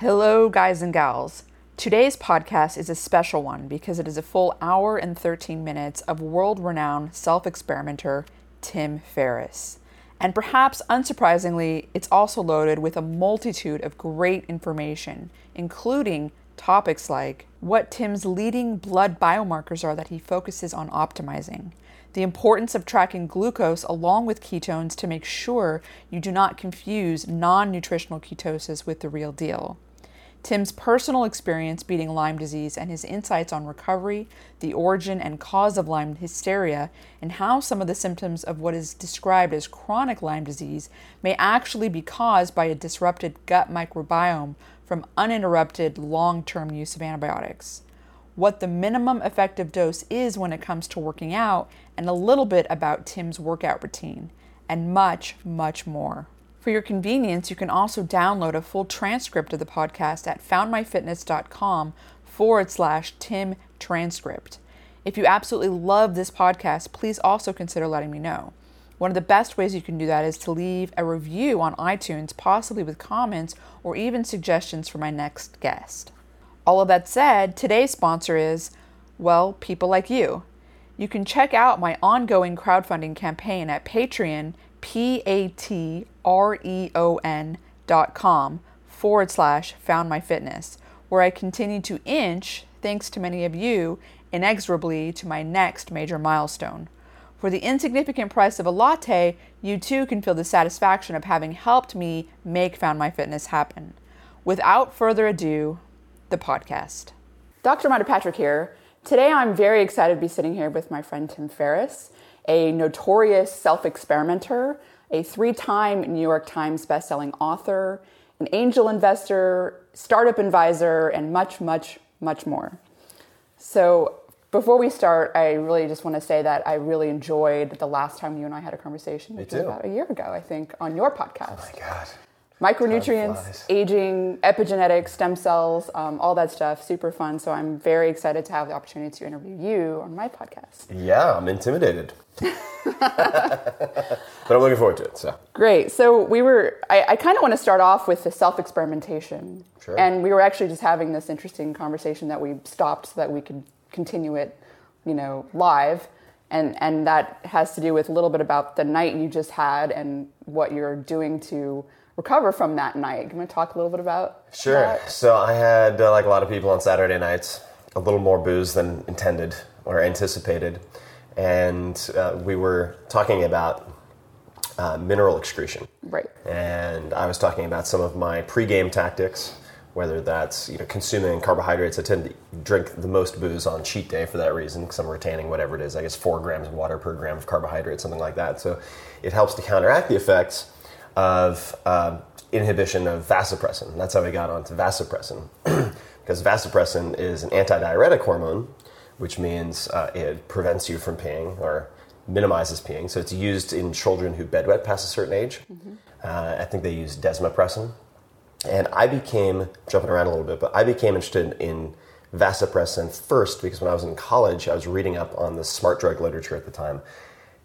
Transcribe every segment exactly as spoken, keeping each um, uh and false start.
Hello, guys and gals. Today's podcast is a special one because it is a full hour and thirteen minutes of world-renowned self-experimenter Tim Ferriss. And perhaps unsurprisingly, it's also loaded with a multitude of great information, including topics like what Tim's leading blood biomarkers are that he focuses on optimizing, the importance of tracking glucose along with ketones to make sure you do not confuse non-nutritional ketosis with the real deal, Tim's personal experience beating Lyme disease and his insights on recovery, the origin and cause of Lyme hysteria, and how some of the symptoms of what is described as chronic Lyme disease may actually be caused by a disrupted gut microbiome from uninterrupted long-term use of antibiotics, what the minimum effective dose is when it comes to working out, and a little bit about Tim's workout routine, and much, much more. For your convenience, you can also download a full transcript of the podcast at foundmyfitness.com forward slash Tim transcript. If you absolutely love this podcast, please also consider letting me know. One of the best ways you can do that is to leave a review on iTunes, possibly with comments or even suggestions for my next guest. All of that said, today's sponsor is, well, people like you. You can check out my ongoing crowdfunding campaign at Patreon, P-A-T-R-E-O-N dot com forward slash foundmyfitness, where I continue to inch, thanks to many of you, inexorably to my next major milestone. For the insignificant price of a latte, you too can feel the satisfaction of having helped me make FoundMyFitness happen. Without further ado, the podcast. Doctor Patrick here. Today I'm very excited to be sitting here with my friend Tim Ferriss, a notorious self-experimenter, a three-time New York Times bestselling author, an angel investor, startup advisor, and much, much, much more. So before we start, I really just want to say that I really enjoyed the last time you and I had a conversation, which was about a year ago, I think, on your podcast. Oh my God. Micronutrients, aging, epigenetics, stem cells, um, all that stuff. Super fun. So I'm very excited to have the opportunity to interview you on my podcast. Yeah, I'm intimidated. But I'm looking forward to it. So great. So we were, I, I kind of want to start off with the self-experimentation. Sure. And we were actually just having this interesting conversation that we stopped so that we could continue it, you know, live. And and that has to do with a little bit about the night you just had and what you're doing to recover from that night. Can we talk a little bit about sure. that? So I had, uh, like a lot of people on Saturday nights, a little more booze than intended or anticipated. And uh, we were talking about uh, mineral excretion. Right. And I was talking about some of my pregame tactics, whether that's, you know, consuming carbohydrates. I tend to drink the most booze on cheat day for that reason, because I'm retaining whatever it is. I guess four grams of water per gram of carbohydrates, something like that. So it helps to counteract the effects of uh, inhibition of vasopressin. That's how we got onto vasopressin, because vasopressin is an antidiuretic hormone, which means uh, it prevents you from peeing or minimizes peeing. So it's used in children who bedwet past a certain age. Mm-hmm. Uh, I think they use desmopressin. And I became, jumping around a little bit, but I became interested in vasopressin first because when I was in college, I was reading up on the smart drug literature at the time.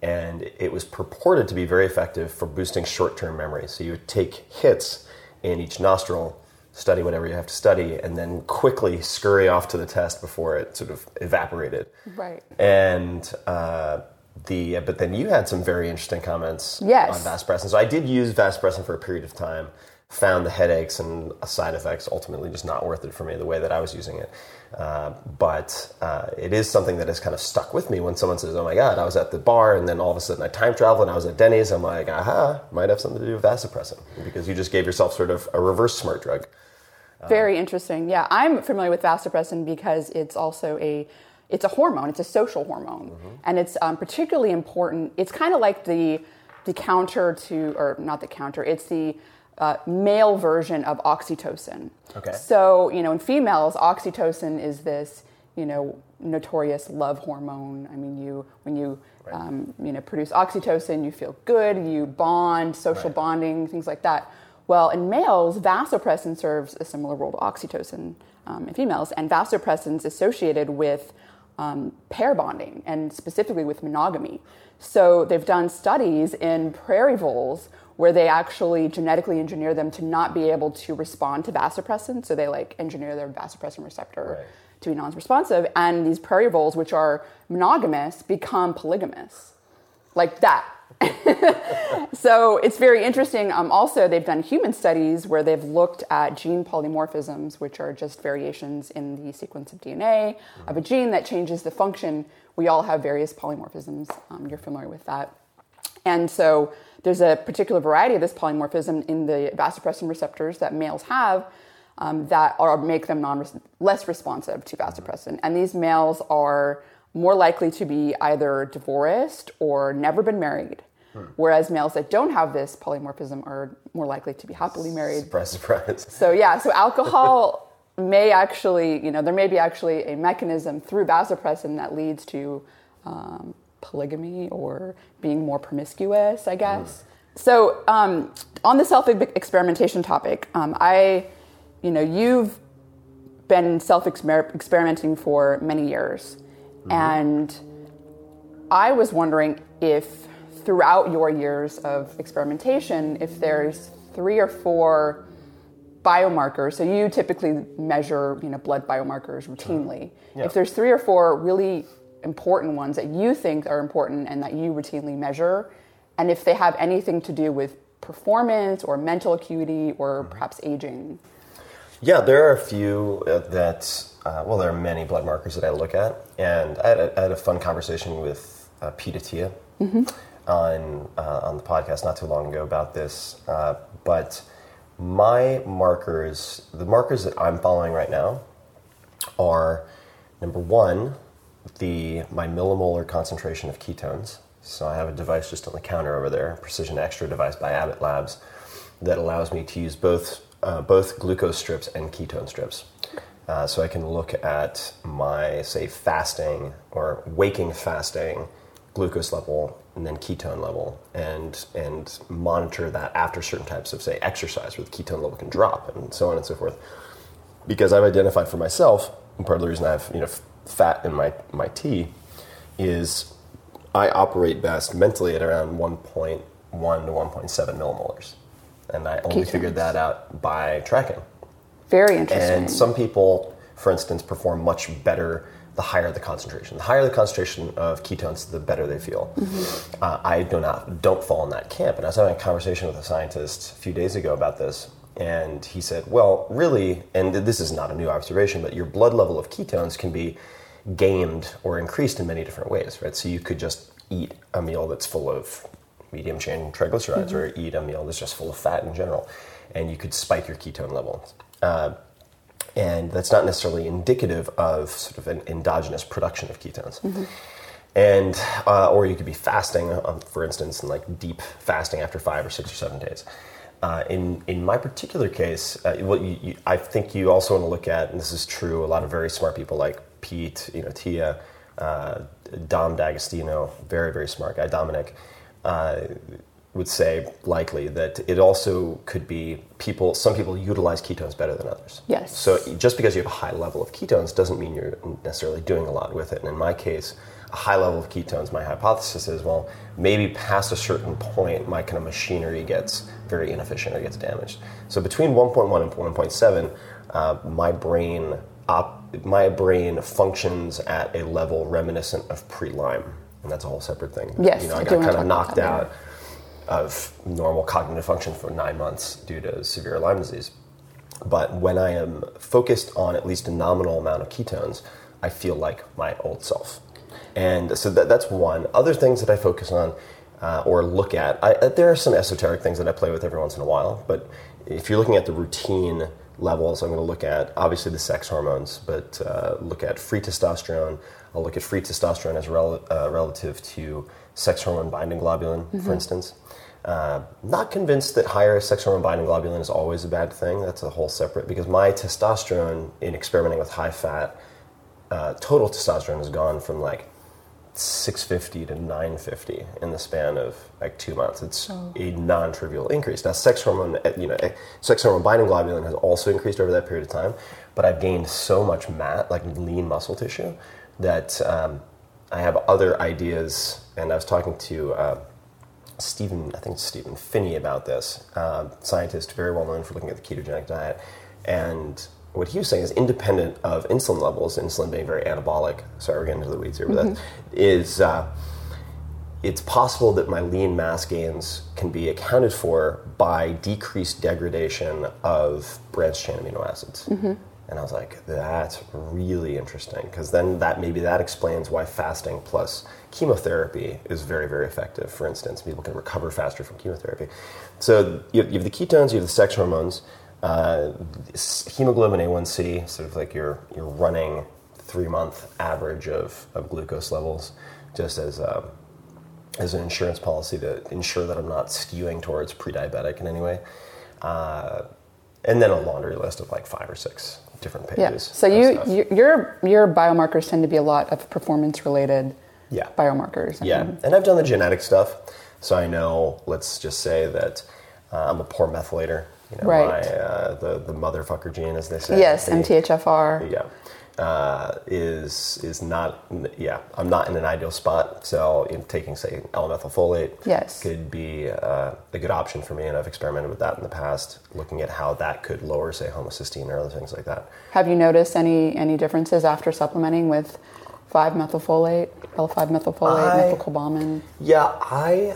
And it was purported to be very effective for boosting short-term memory. So you would take hits in each nostril, study whatever you have to study, and then quickly scurry off to the test before it sort of evaporated. Right. And uh, the but then you had some very interesting comments yes. on vasopressin. So I did use vasopressin for a period of time, found the headaches and side effects ultimately just not worth it for me the way that I was using it. Uh, but uh, it is something that has kind of stuck with me when someone says, oh my God, I was at the bar and then all of a sudden I time traveled and I was at Denny's. I'm like, aha, might have something to do with vasopressin because you just gave yourself sort of a reverse smart drug. Um, Very interesting. Yeah, I'm familiar with vasopressin because it's also a it's a hormone. It's a social hormone. Mm-hmm. And it's um, particularly important. It's kind of like the the counter to, or not the counter, it's the Uh, male version of oxytocin. Okay. So, you know, in females, oxytocin is this, you know, notorious love hormone. I mean, you when you, right. um, you know, produce oxytocin, you feel good, you bond, social right. bonding, things like that. Well, in males, vasopressin serves a similar role to oxytocin um, in females, and vasopressin is associated with um, pair bonding, and specifically with monogamy. So they've done studies in prairie voles where they actually genetically engineer them to not be able to respond to vasopressin. So they like engineer their vasopressin receptor right. to be non-responsive. And these prairie voles, which are monogamous, become polygamous. Like that. So it's very interesting. Um, also, they've done human studies where they've looked at gene polymorphisms, which are just variations in the sequence of D N A of a gene that changes the function. We all have various polymorphisms. Um, you're familiar with that. And so there's a particular variety of this polymorphism in the vasopressin receptors that males have um, that are make them non less responsive to vasopressin. And these males are more likely to be either divorced or never been married. Hmm. Whereas males that don't have this polymorphism are more likely to be happily married. Surprise, surprise. So yeah, so alcohol may actually, you know, there may be actually a mechanism through vasopressin that leads to um, polygamy or being more promiscuous, I guess. Hmm. So um, on the self-experimentation topic, um, I, you know, you've been self-experimenting for many years. Mm-hmm. And I was wondering if throughout your years of experimentation, if there's three or four biomarkers, so you typically measure, you know, blood biomarkers routinely. Yeah. If there's three or four really important ones that you think are important and that you routinely measure, and if they have anything to do with performance or mental acuity or mm-hmm. perhaps aging. Yeah, there are a few that... Uh, well, there are many blood markers that I look at, and I had a, I had a fun conversation with uh, Peter Attia mm-hmm. on uh, on the podcast not too long ago about this. Uh, but my markers, the markers that I'm following right now, are number one, the my millimolar concentration of ketones. So I have a device just on the counter over there, Precision Extra device by Abbott Labs, that allows me to use both uh, both glucose strips and ketone strips. Uh, so I can look at my, say, fasting or waking fasting glucose level and then ketone level and and monitor that after certain types of, say, exercise where the ketone level can drop and so on and so forth. Because I've identified for myself, and part of the reason I have, you know, fat in my, my tea is I operate best mentally at around one point one to one point seven millimolars. And I only ketones. Figured that out by tracking. Very interesting. And some people, for instance, perform much better the higher the concentration. The higher the concentration of ketones, the better they feel. Mm-hmm. Uh, I do not don't fall in that camp. And I was having a conversation with a scientist a few days ago about this, and he said, well, really, and this is not a new observation, but your blood level of ketones can be gamed or increased in many different ways, right? So you could just eat a meal that's full of medium chain triglycerides mm-hmm. or eat a meal that's just full of fat in general, and you could spike your ketone levels. Uh, and that's not necessarily indicative of sort of an endogenous production of ketones. Mm-hmm. And, uh, or you could be fasting, um, for instance, in like deep fasting after five or six or seven days. Uh, in, in my particular case, uh, what you, you, I think you also want to look at, and this is true, a lot of very smart people like Pete, you know, Tia, uh, Dom D'Agostino, very, very smart guy, Dominic, uh, would say likely that it also could be people, some people utilize ketones better than others. Yes. So just because you have a high level of ketones doesn't mean you're necessarily doing a lot with it. And in my case, a high level of ketones, my hypothesis is, well, maybe past a certain point, my kind of machinery gets very inefficient or gets damaged. So between one point one and one point seven, uh, my brain op, my brain functions at a level reminiscent of pre-Lyme. And that's a whole separate thing. Yes. You know, I got kind of knocked out of normal cognitive function for nine months due to severe Lyme disease. But when I am focused on at least a nominal amount of ketones, I feel like my old self. And so that, that's one. Other things that I focus on uh, or look at, I, there are some esoteric things that I play with every once in a while, but if you're looking at the routine levels, I'm going to look at, obviously, the sex hormones, but uh, look at free testosterone. I'll look at free testosterone as rel- uh, relative to sex hormone binding globulin, mm-hmm. for instance. Uh, not convinced that higher sex hormone binding globulin is always a bad thing. That's a whole separate, because my testosterone in experimenting with high fat, uh, total testosterone has gone from like six fifty to nine fifty in the span of like two months. It's oh. a non-trivial increase. Now, sex hormone, you know, sex hormone binding globulin has also increased over that period of time, but I've gained so much mat, like lean muscle tissue, that um, I have other ideas, and I was talking to uh, Stephen, I think it's Stephen Finney about this, uh, scientist very well known for looking at the ketogenic diet, and what he was saying is independent of insulin levels, insulin being very anabolic, sorry we're getting into the weeds here, but mm-hmm. that is, uh, it's possible that my lean mass gains can be accounted for by decreased degradation of branched-chain amino acids. Mm-hmm. And I was like, that's really interesting, because then that maybe that explains why fasting plus chemotherapy is very, very effective. For instance, people can recover faster from chemotherapy. So you have, you have the ketones, you have the sex hormones, uh, hemoglobin A one C, sort of like your your running three-month average of, of glucose levels, just as um, as an insurance policy to ensure that I'm not skewing towards pre-diabetic in any way. Uh, and then a laundry list of like five or six different pages. Yeah. So you, you your your biomarkers tend to be a lot of performance related yeah. biomarkers. I yeah. Mean. And I've done the genetic stuff. So I know, let's just say that uh, I'm a poor methylator. You know, right. My, uh, the, the motherfucker gene, as they say. Yes, the, M T H F R. Yeah. Uh, is is not, yeah, I'm not in an ideal spot. So you know, taking, say, L-methylfolate yes. could be uh, a good option for me, and I've experimented with that in the past, looking at how that could lower, say, homocysteine or other things like that. Have you noticed any, any differences after supplementing with five-methylfolate, L five methylfolate, methylcobalamin? Yeah, I...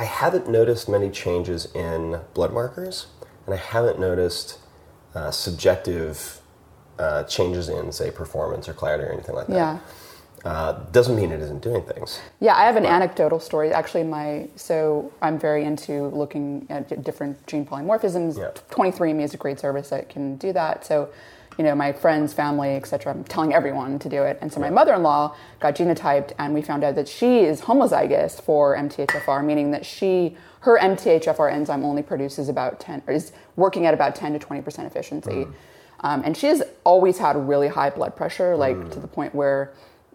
I haven't noticed many changes in blood markers, and I haven't noticed... Uh, subjective uh, changes in, say, performance or clarity or anything like that. Yeah. Uh, doesn't mean it isn't doing things. Yeah, I have an but. anecdotal story. Actually, my so I'm very into looking at different gene polymorphisms. Yeah. twenty-three and me is a great service that can do that. So, you know, my friends, family, et cetera, I'm telling everyone to do it. And so my mother-in-law got genotyped, and we found out that she is homozygous for M T H F R, meaning that she, her M T H F R enzyme only produces about ten, or is working at about ten to twenty percent efficiency. Mm. Um, and she's always had really high blood pressure, like mm. to the point where,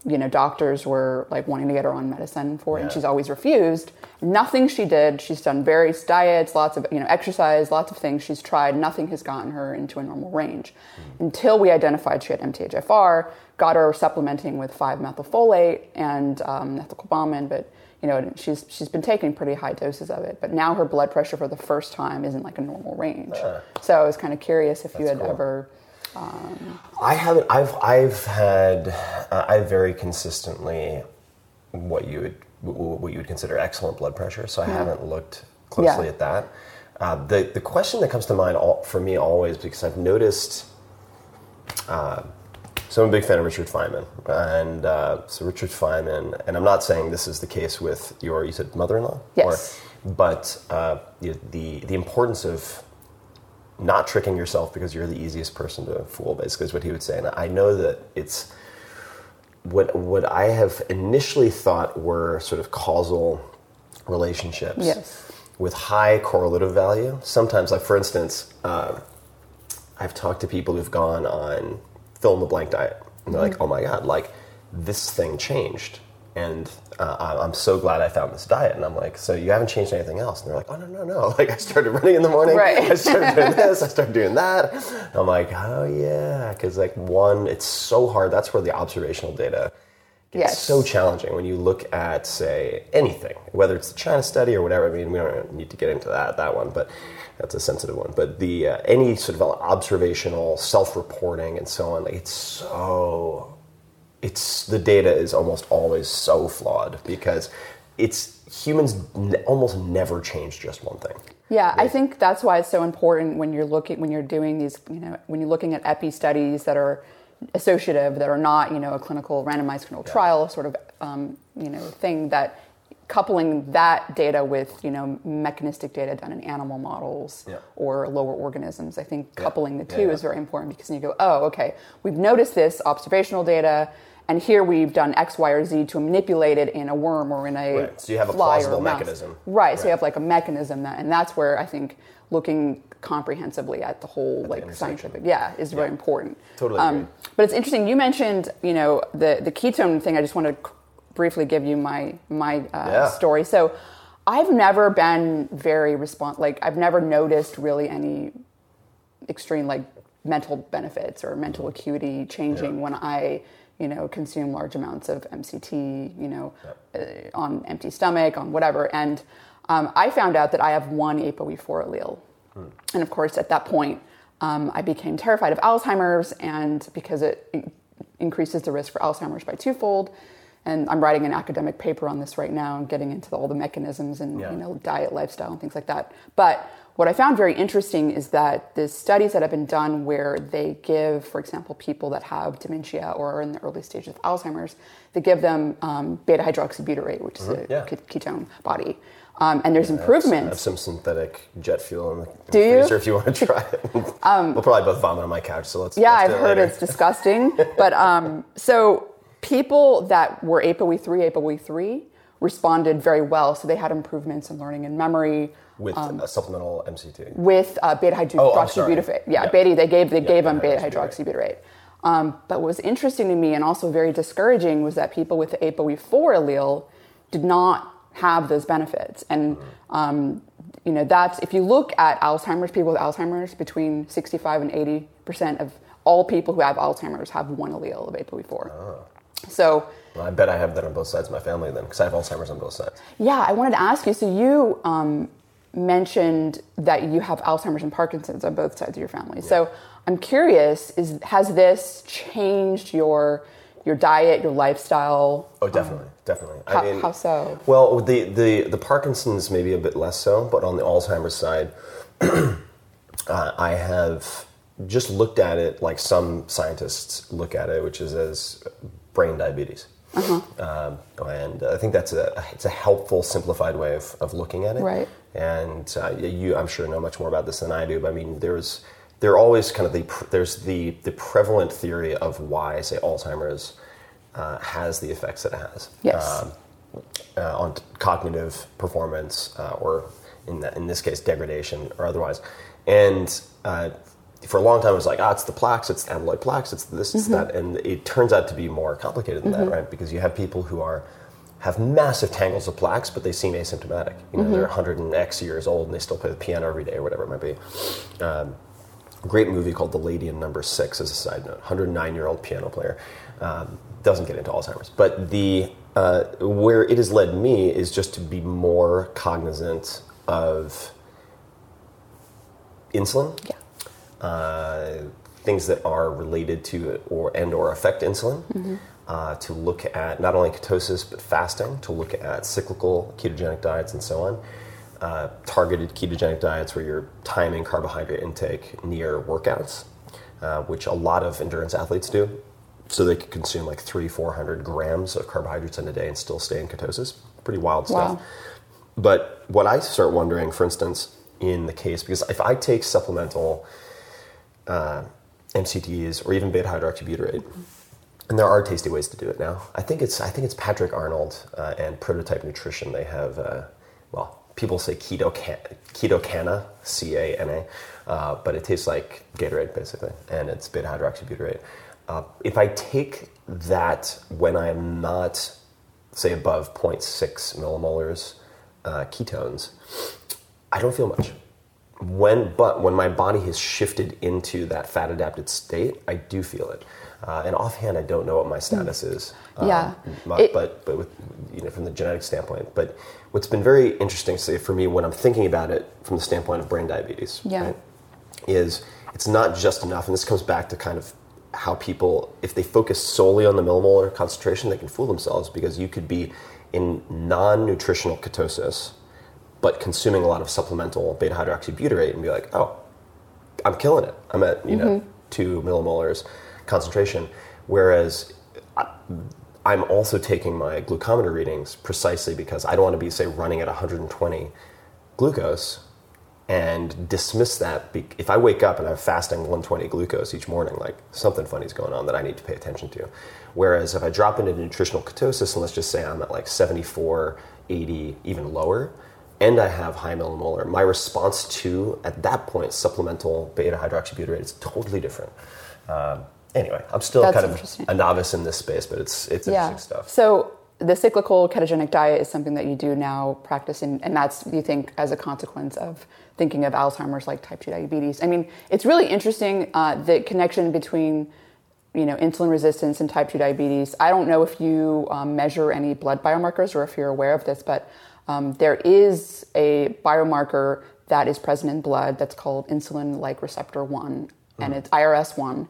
you know, doctors were like wanting to get her on medicine for it, yeah. and she's always refused. Nothing she did. She's done various diets, lots of, you know, exercise, lots of things she's tried. Nothing has gotten her into a normal range mm-hmm. until we identified she had M T H F R, got her supplementing with five-methylfolate and um, methylcobalamin, but, you know, she's she's been taking pretty high doses of it. But now her blood pressure for the first time isn't like a normal range. Uh, so I was kind of curious if that's you had cool. ever... Um, I haven't, I've, I've had, uh, I very consistently what you would, what you would consider excellent blood pressure. So I yeah. haven't looked closely yeah. at that. Uh, the, the question that comes to mind all, for me always, because I've noticed, uh, so I'm a big fan of Richard Feynman and, uh, so Richard Feynman, and I'm not saying this is the case with your, you said mother-in-law? Yes. Or, but, uh, the, the, the importance of not tricking yourself because you're the easiest person to fool, basically, is what he would say. And I know that it's what what I have initially thought were sort of causal relationships yes. with high correlative value. Sometimes, like for instance, uh, I've talked to people who've gone on fill-in-the-blank diet, and they're mm-hmm. like, oh my God, like this thing changed. And uh, I'm so glad I found this diet. And I'm like, so you haven't changed anything else? And they're like, oh, no, no, no. Like, I started running in the morning. Right. I started doing this. I started doing that. And I'm like, oh, yeah. Because, like, one, it's so hard. That's where the observational data gets yes. so challenging. When you look at, say, anything, whether it's the China study or whatever. I mean, we don't need to get into that, that one. But that's a sensitive one. But the uh, any sort of observational self-reporting and so on, like, it's so... It's the data is almost always so flawed because it's humans n- almost never change just one thing. Yeah, they, I think that's why it's so important when you're looking when you're doing these, you know, when you're looking at epi studies that are associative, that are not, you know, a clinical randomized controlled yeah. trial sort of, um, you know, thing, that coupling that data with, you know, mechanistic data done in animal models yeah. or lower organisms. I think coupling yeah. the two yeah, yeah. is very important because you go, oh, okay, we've noticed this observational data. And here we've done X, Y, or Z to manipulate it in a worm or in a right. So you have a plausible mechanism. Right. right. So you have like a mechanism that, and that's where I think looking comprehensively at the whole at like the scientific, yeah, is yeah. very important. Totally. Um, agree. But it's interesting. You mentioned, you know, the, the ketone thing. I just want to briefly give you my, my uh, yeah. story. So I've never been very respons-, like I've never noticed really any extreme like mental benefits or mental acuity changing yeah. when I, you know, consume large amounts of M C T, you know, yeah. uh, on empty stomach, on whatever. And um, I found out that I have one A P O E four allele. Hmm. And of course, at that point, um, I became terrified of Alzheimer's, and because it, it increases the risk for Alzheimer's by twofold. And I'm writing an academic paper on this right now and getting into all the mechanisms and yeah. you know, diet, lifestyle, and things like that. But what I found very interesting is that the studies that have been done where they give, for example, people that have dementia or are in the early stages of Alzheimer's, they give them um, beta-hydroxybutyrate, which mm-hmm. is a yeah. ketone body. Um, and there's yeah, improvements. I have, I have some synthetic jet fuel in the, in the freezer if you want to try it. um, we'll probably both vomit on my couch, so let's Yeah, let's do I've it heard later. It's disgusting. But um, so... people that were A P O E three responded very well, so they had improvements in learning and memory with um, a supplemental M C T. With uh, beta hydroxybutyrate, oh, yeah, yep. beta they gave they yep, gave them beta hydroxybutyrate. Um, but what was interesting to me and also very discouraging was that people with the A P O E four allele did not have those benefits, and mm-hmm. um, you know that's if you look at Alzheimer's, people with Alzheimer's, between sixty-five and eighty percent of all people who have Alzheimer's have one allele of A P O E four. Oh. So, well, I bet I have that on both sides of my family then, because I have Alzheimer's on both sides. Yeah, I wanted to ask you, so you um, mentioned that you have Alzheimer's and Parkinson's on both sides of your family. Yeah. So I'm curious, is has this changed your your diet, your lifestyle? Oh, definitely, um, definitely. How, I mean, how so? Well, the, the, the Parkinson's maybe a bit less so, but on the Alzheimer's side, uh, I have just looked at it like some scientists look at it, which is as... brain diabetes. Uh-huh. Um, and I think that's a it's a helpful, simplified way of, of looking at it. Right. And uh, you, I'm sure, know much more about this than I do. But I mean, there's there always kind of the there's the the prevalent theory of why, say, Alzheimer's uh, has the effects that it has. Yes. Um, uh, on cognitive performance, uh, or in the, in this case, degradation or otherwise, and. Uh, For a long time, it was like, ah, it's the plaques, it's the amyloid plaques, it's this, it's mm-hmm. that, and it turns out to be more complicated than mm-hmm. that, right? Because you have people who are have massive tangles of plaques, but they seem asymptomatic. You know, mm-hmm. they're one hundred and X years old, and they still play the piano every day, or whatever it might be. Um, great movie called The Lady in Number Six, as a side note. one hundred nine-year-old piano player um, doesn't get into Alzheimer's, but the uh, where it has led me is just to be more cognizant of insulin. Yeah. Uh, things that are related to or and or affect insulin, mm-hmm. uh, to look at not only ketosis but fasting, to look at cyclical ketogenic diets and so on, uh, targeted ketogenic diets where you're timing carbohydrate intake near workouts, uh, which a lot of endurance athletes do, so they can consume like three, four hundred grams of carbohydrates in a day and still stay in ketosis. Pretty wild wow. stuff. But what I start wondering, for instance, in the case, because if I take supplemental Uh, M C Ts or even beta hydroxybutyrate, and there are tasty ways to do it now. I think it's I think it's Patrick Arnold uh, and Prototype Nutrition. They have uh, well, people say Ketocana, Ketocana, C A N A, uh, but it tastes like Gatorade basically, and it's beta hydroxybutyrate. Uh, if I take that when I'm not, say, above zero point six millimolars uh, ketones, I don't feel much. When, but when my body has shifted into that fat-adapted state, I do feel it. Uh, and offhand, I don't know what my status mm. is. Um, yeah, it, but but with, you know, from the genetic standpoint. But what's been very interesting, say for me, when I'm thinking about it from the standpoint of brain diabetes, yeah. right, is it's not just enough. And this comes back to kind of how people, if they focus solely on the millimolar concentration, they can fool themselves, because you could be in non-nutritional ketosis, but consuming a lot of supplemental beta hydroxybutyrate and be like, oh, I'm killing it. I'm at, you mm-hmm. know, two millimolars concentration. Whereas I, I'm also taking my glucometer readings precisely because I don't want to be, say, running at one hundred twenty glucose and dismiss that. Be- if I wake up and I'm fasting one hundred twenty glucose each morning, like something funny is going on that I need to pay attention to. Whereas if I drop into nutritional ketosis and let's just say I'm at like seventy-four, eighty, even lower, and I have high millimolar, my response to, at that point, supplemental beta-hydroxybutyrate is totally different. Um, anyway, I'm still That's kind of a novice in this space, but it's it's yeah. interesting stuff. So the cyclical ketogenic diet is something that you do now practice, in, and that's, you think, as a consequence of thinking of Alzheimer's like type two diabetes. I mean, it's really interesting, uh, the connection between, you know, insulin resistance and type two diabetes. I don't know if you um, measure any blood biomarkers or if you're aware of this, but um, there is a biomarker that is present in blood that's called insulin-like receptor one, mm-hmm. and it's I R S one.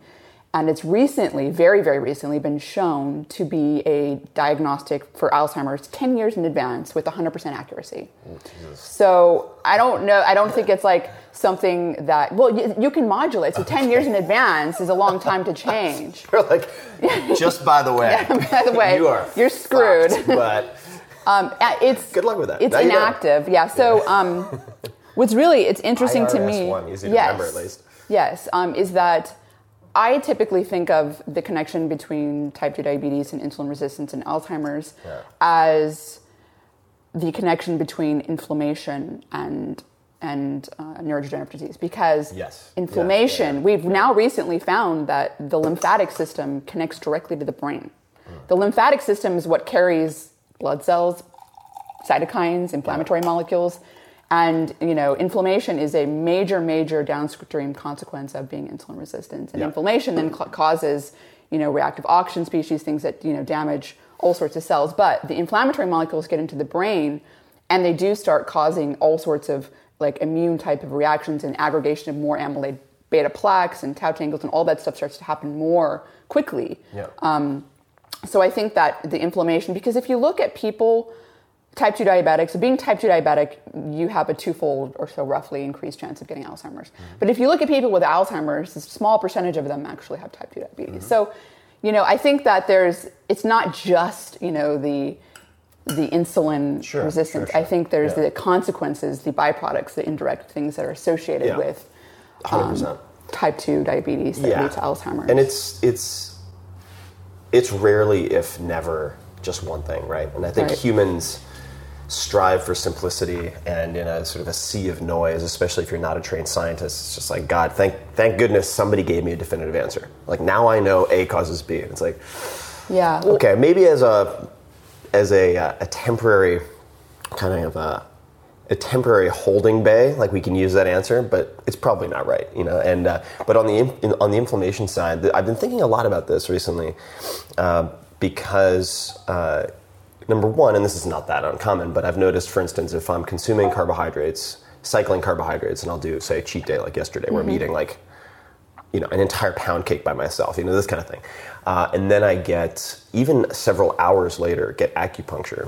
And it's recently, very, very recently, been shown to be a diagnostic for Alzheimer's ten years in advance with one hundred percent accuracy. Oh, Jesus. So I don't know. I don't think it's like something that, well, you, you can modulate. So ten years in advance is a long time to change. You're like, just by the way. Yeah, by the way, you are you're screwed. Fucked, but um, it's, good luck with that. It's now inactive. Yeah. So um, what's really, it's interesting I R S to me. One, easy to yes, remember at least. Yes. Um, is that I typically think of the connection between type two diabetes and insulin resistance and Alzheimer's yeah. as the connection between inflammation and and uh, neurodegenerative disease, because yes. inflammation, yeah, yeah. we've now recently found that the lymphatic system connects directly to the brain. Mm. The lymphatic system is what carries blood cells, cytokines, inflammatory yeah. molecules. And, you know, inflammation is a major, major downstream consequence of being insulin resistant. And yep. inflammation then cl- causes, you know, reactive oxygen species, things that, you know, damage all sorts of cells. But the inflammatory molecules get into the brain and they do start causing all sorts of, like, immune type of reactions and aggregation of more amyloid beta plaques and tau tangles and all that stuff starts to happen more quickly. Yep. Um, so I think that the inflammation, because if you look at people... Type two diabetics, so being type two diabetic, you have a twofold or so roughly increased chance of getting Alzheimer's. Mm-hmm. But if you look at people with Alzheimer's, a small percentage of them actually have type two diabetes. Mm-hmm. So, you know, I think that there's, it's not just, you know, the the insulin sure, resistance. Sure, sure. I think there's yeah. the consequences, the byproducts, the indirect things that are associated yeah. with um, type two diabetes that yeah. lead to Alzheimer's. And it's it's it's rarely, if never, just one thing, right? And I think right. humans strive for simplicity, and in a sort of a sea of noise, especially if you're not a trained scientist, it's just like, God, thank thank goodness somebody gave me a definitive answer. Like, now I know A causes B. And it's like, yeah, okay, maybe as a as a a temporary kind of a a temporary holding bay, like we can use that answer, but it's probably not right, you know. And uh, but on the on the inflammation side, I've been thinking a lot about this recently uh, because. Uh, Number one, and this is not that uncommon, but I've noticed, for instance, if I'm consuming carbohydrates, cycling carbohydrates, and I'll do, say, a cheat day like yesterday, mm-hmm. where I'm eating, like, you know, an entire pound cake by myself, you know, this kind of thing. Uh, and then I get, even several hours later, get acupuncture.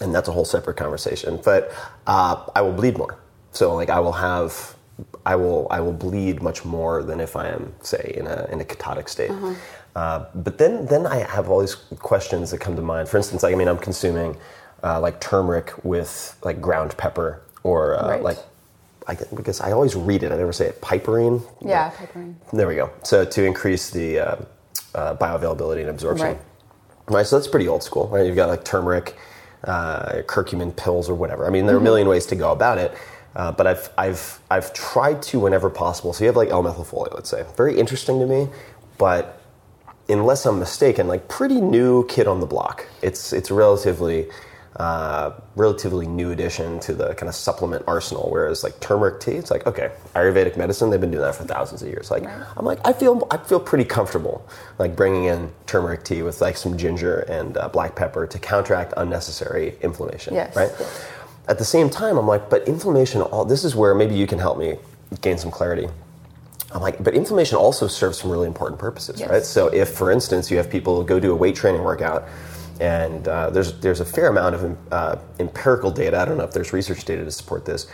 And that's a whole separate conversation. But uh, I will bleed more. So, like, I will have... I will I will bleed much more than if I am, say, in a in a ketotic state. Uh-huh. Uh, but then then I have all these questions that come to mind. For instance, I mean, I'm consuming uh, like turmeric with like ground pepper or uh, right. like I guess, because I always read it. I never say it. Piperine. Yeah, but, piperine. There we go. So to increase the uh, uh, bioavailability and absorption. Right. Right. So that's pretty old school, right? You've got like turmeric, uh, curcumin pills or whatever. I mean, there are mm-hmm. a million ways to go about it. Uh, but I've I've I've tried to whenever possible. So you have like L-methylfolate, let's say. Very interesting to me, but unless I'm mistaken, like pretty new kid on the block. It's it's relatively uh, relatively new addition to the kind of supplement arsenal. Whereas like turmeric tea, it's like, okay, Ayurvedic medicine, they've been doing that for thousands of years. Like right. I'm like I feel I feel pretty comfortable like bringing in turmeric tea with like some ginger and uh, black pepper to counteract unnecessary inflammation. Yes. Right. Yes. At the same time, I'm like, but inflammation, all this is where maybe you can help me gain some clarity. I'm like, but inflammation also serves some really important purposes, yes. right? So if, for instance, you have people go do a weight training workout, and uh, there's there's a fair amount of uh, empirical data, I don't know if there's research data to support this,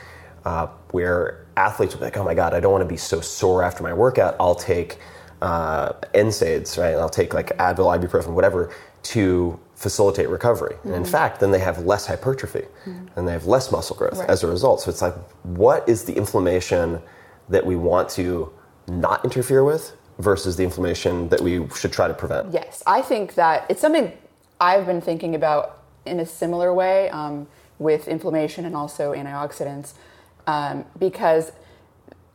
uh, where athletes will be like, oh my God, I don't want to be so sore after my workout, I'll take uh, N SAIDs, right? And I'll take like Advil, ibuprofen, whatever, to facilitate recovery. Mm-hmm. And in fact, then they have less hypertrophy mm-hmm. and they have less muscle growth right. as a result. So it's like, what is the inflammation that we want to not interfere with versus the inflammation that we should try to prevent? Yes. I think that it's something I've been thinking about in a similar way um, with inflammation and also antioxidants um, because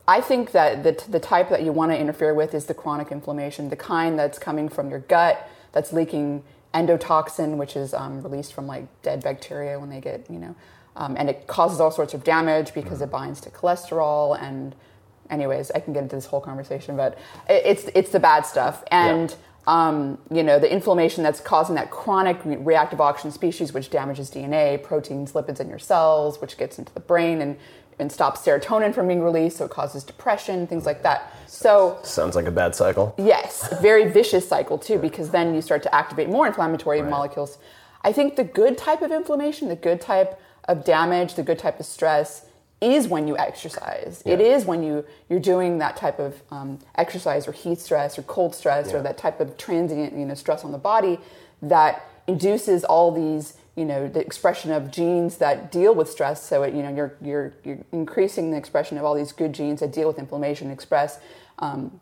I think that the, the type that you want to interfere with is the chronic inflammation, the kind that's coming from your gut, that's leaking endotoxin, which is um, released from like dead bacteria when they get, you know, um, and it causes all sorts of damage because mm-hmm. it binds to cholesterol and. Anyways, I can get into this whole conversation, but it's it's the bad stuff. And, yeah. um, you know, the inflammation that's causing that chronic reactive oxygen species, which damages D N A, proteins, lipids in your cells, which gets into the brain and, and stops serotonin from being released. So it causes depression, things like that. So sounds like a bad cycle. Yes. Very vicious cycle, too, because then you start to activate more inflammatory right. molecules. I think the good type of inflammation, the good type of damage, the good type of stress is when you exercise. Yeah. It is when you, you're doing that type of um, exercise or heat stress or cold stress yeah. or that type of transient, you know, stress on the body that induces all these, you know, the expression of genes that deal with stress. So, it, you know, you're, you're you're increasing the expression of all these good genes that deal with inflammation, express. Um,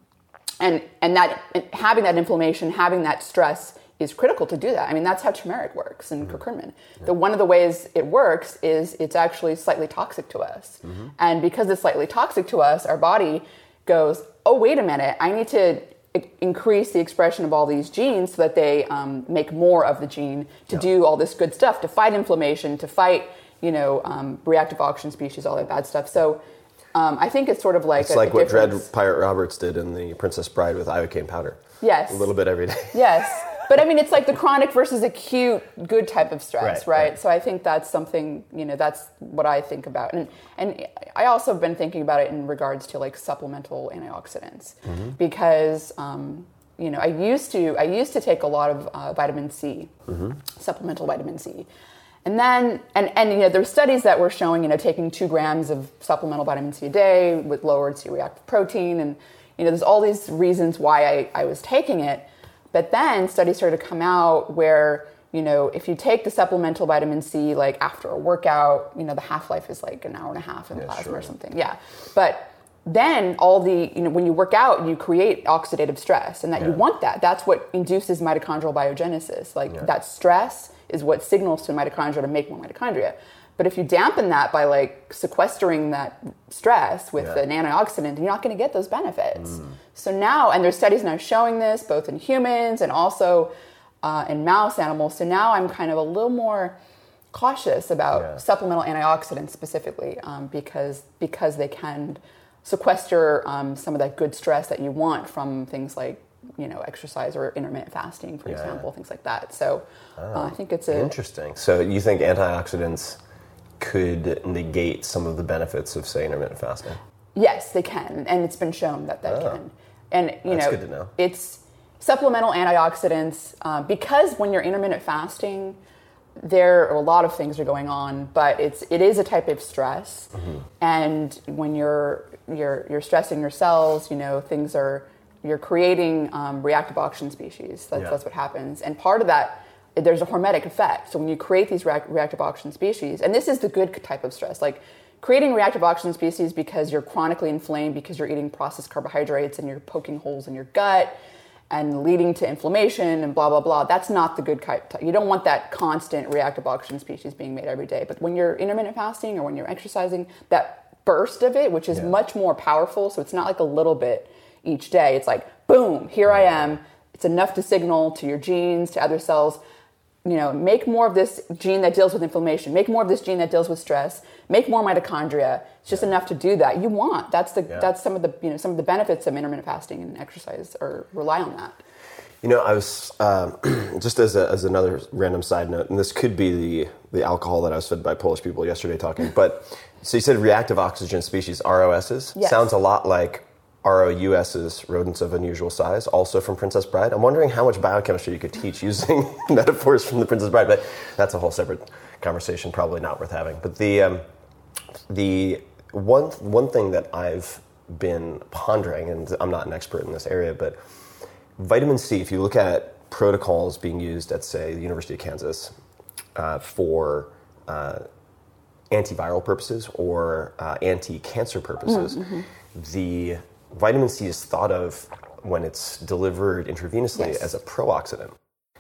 and, and that and having that inflammation, having that stress is critical to do that. I mean, that's how turmeric works and mm-hmm. curcumin. Yeah. The one of the ways it works is it's actually slightly toxic to us. Mm-hmm. And because it's slightly toxic to us, our body goes, oh, wait a minute, I need to increase the expression of all these genes so that they um, make more of the gene to yeah. do all this good stuff, to fight inflammation, to fight, you know, um, reactive oxygen species, all that bad stuff. So um, I think it's sort of like It's a, like a what difference. Dread Pirate Roberts did in The Princess Bride with iocane powder. Yes. A little bit every day. Yes. But I mean, it's like the chronic versus acute good type of stress, right, right? right? So I think that's something, you know, that's what I think about. And and I also have been thinking about it in regards to like supplemental antioxidants mm-hmm. because, um, you know, I used to I used to take a lot of uh, vitamin C, mm-hmm. supplemental vitamin C. And then, and, and, you know, there were studies that were showing, you know, taking two grams of supplemental vitamin C a day with lowered C-reactive protein. And, you know, there's all these reasons why I, I was taking it. But then studies started to come out where, you know, if you take the supplemental vitamin C, like after a workout, you know, the half-life is like an hour and a half in yeah, plasma sure. or something. Yeah. But then all the, you know, when you work out, you create oxidative stress and that yeah. you want that. That's what induces mitochondrial biogenesis. Like yeah. that stress is what signals to mitochondria to make more mitochondria. But if you dampen that by like sequestering that stress with yeah. an antioxidant, you're not going to get those benefits. Mm. So now, and there's studies now showing this both in humans and also uh, in mouse animals. So now I'm kind of a little more cautious about yeah. supplemental antioxidants specifically um, because because they can sequester um, some of that good stress that you want from things like, you know, exercise or intermittent fasting, for yeah. example, things like that. So oh, uh, I think it's a, interesting. So you think antioxidants could negate some of the benefits of, say, intermittent fasting? Yes, they can, and it's been shown that that oh. can. And you That's know, good to know. It's supplemental antioxidants uh, because when you're intermittent fasting, there are a lot of things are going on, but it's it is a type of stress, mm-hmm. and when you're you're you're stressing your cells, you know, things are you're creating um, reactive oxygen species. That's yeah. that's what happens, and part of that. There's a hormetic effect. So when you create these react- reactive oxygen species, and this is the good type of stress, like creating reactive oxygen species because you're chronically inflamed, because you're eating processed carbohydrates and you're poking holes in your gut and leading to inflammation and blah, blah, blah. That's not the good type. You don't want that constant reactive oxygen species being made every day. But when you're intermittent fasting or when you're exercising, that burst of it, which is yeah. much more powerful. So it's not like a little bit each day. It's like, boom, here I am. It's enough to signal to your genes, to other cells, you know, make more of this gene that deals with inflammation, make more of this gene that deals with stress, make more mitochondria. It's just yeah. enough to do that. You want, that's the, yeah. that's some of the, you know, some of the benefits of intermittent fasting and exercise or rely on that. You know, I was, uh, just as a, as another random side note, and this could be the, the alcohol that I was fed by Polish people yesterday talking, but so you said reactive oxygen species, R O S's, yes. sounds a lot like R O U S's, rodents of unusual size, also from Princess Bride. I'm wondering how much biochemistry you could teach using metaphors from the Princess Bride, but that's a whole separate conversation, probably not worth having. But the um, the one one thing that I've been pondering, and I'm not an expert in this area, but vitamin C, if you look at protocols being used at, say, the University of Kansas uh, for uh, antiviral purposes or uh, anti-cancer purposes, mm-hmm. the vitamin C is thought of when it's delivered intravenously yes. as a pro-oxidant.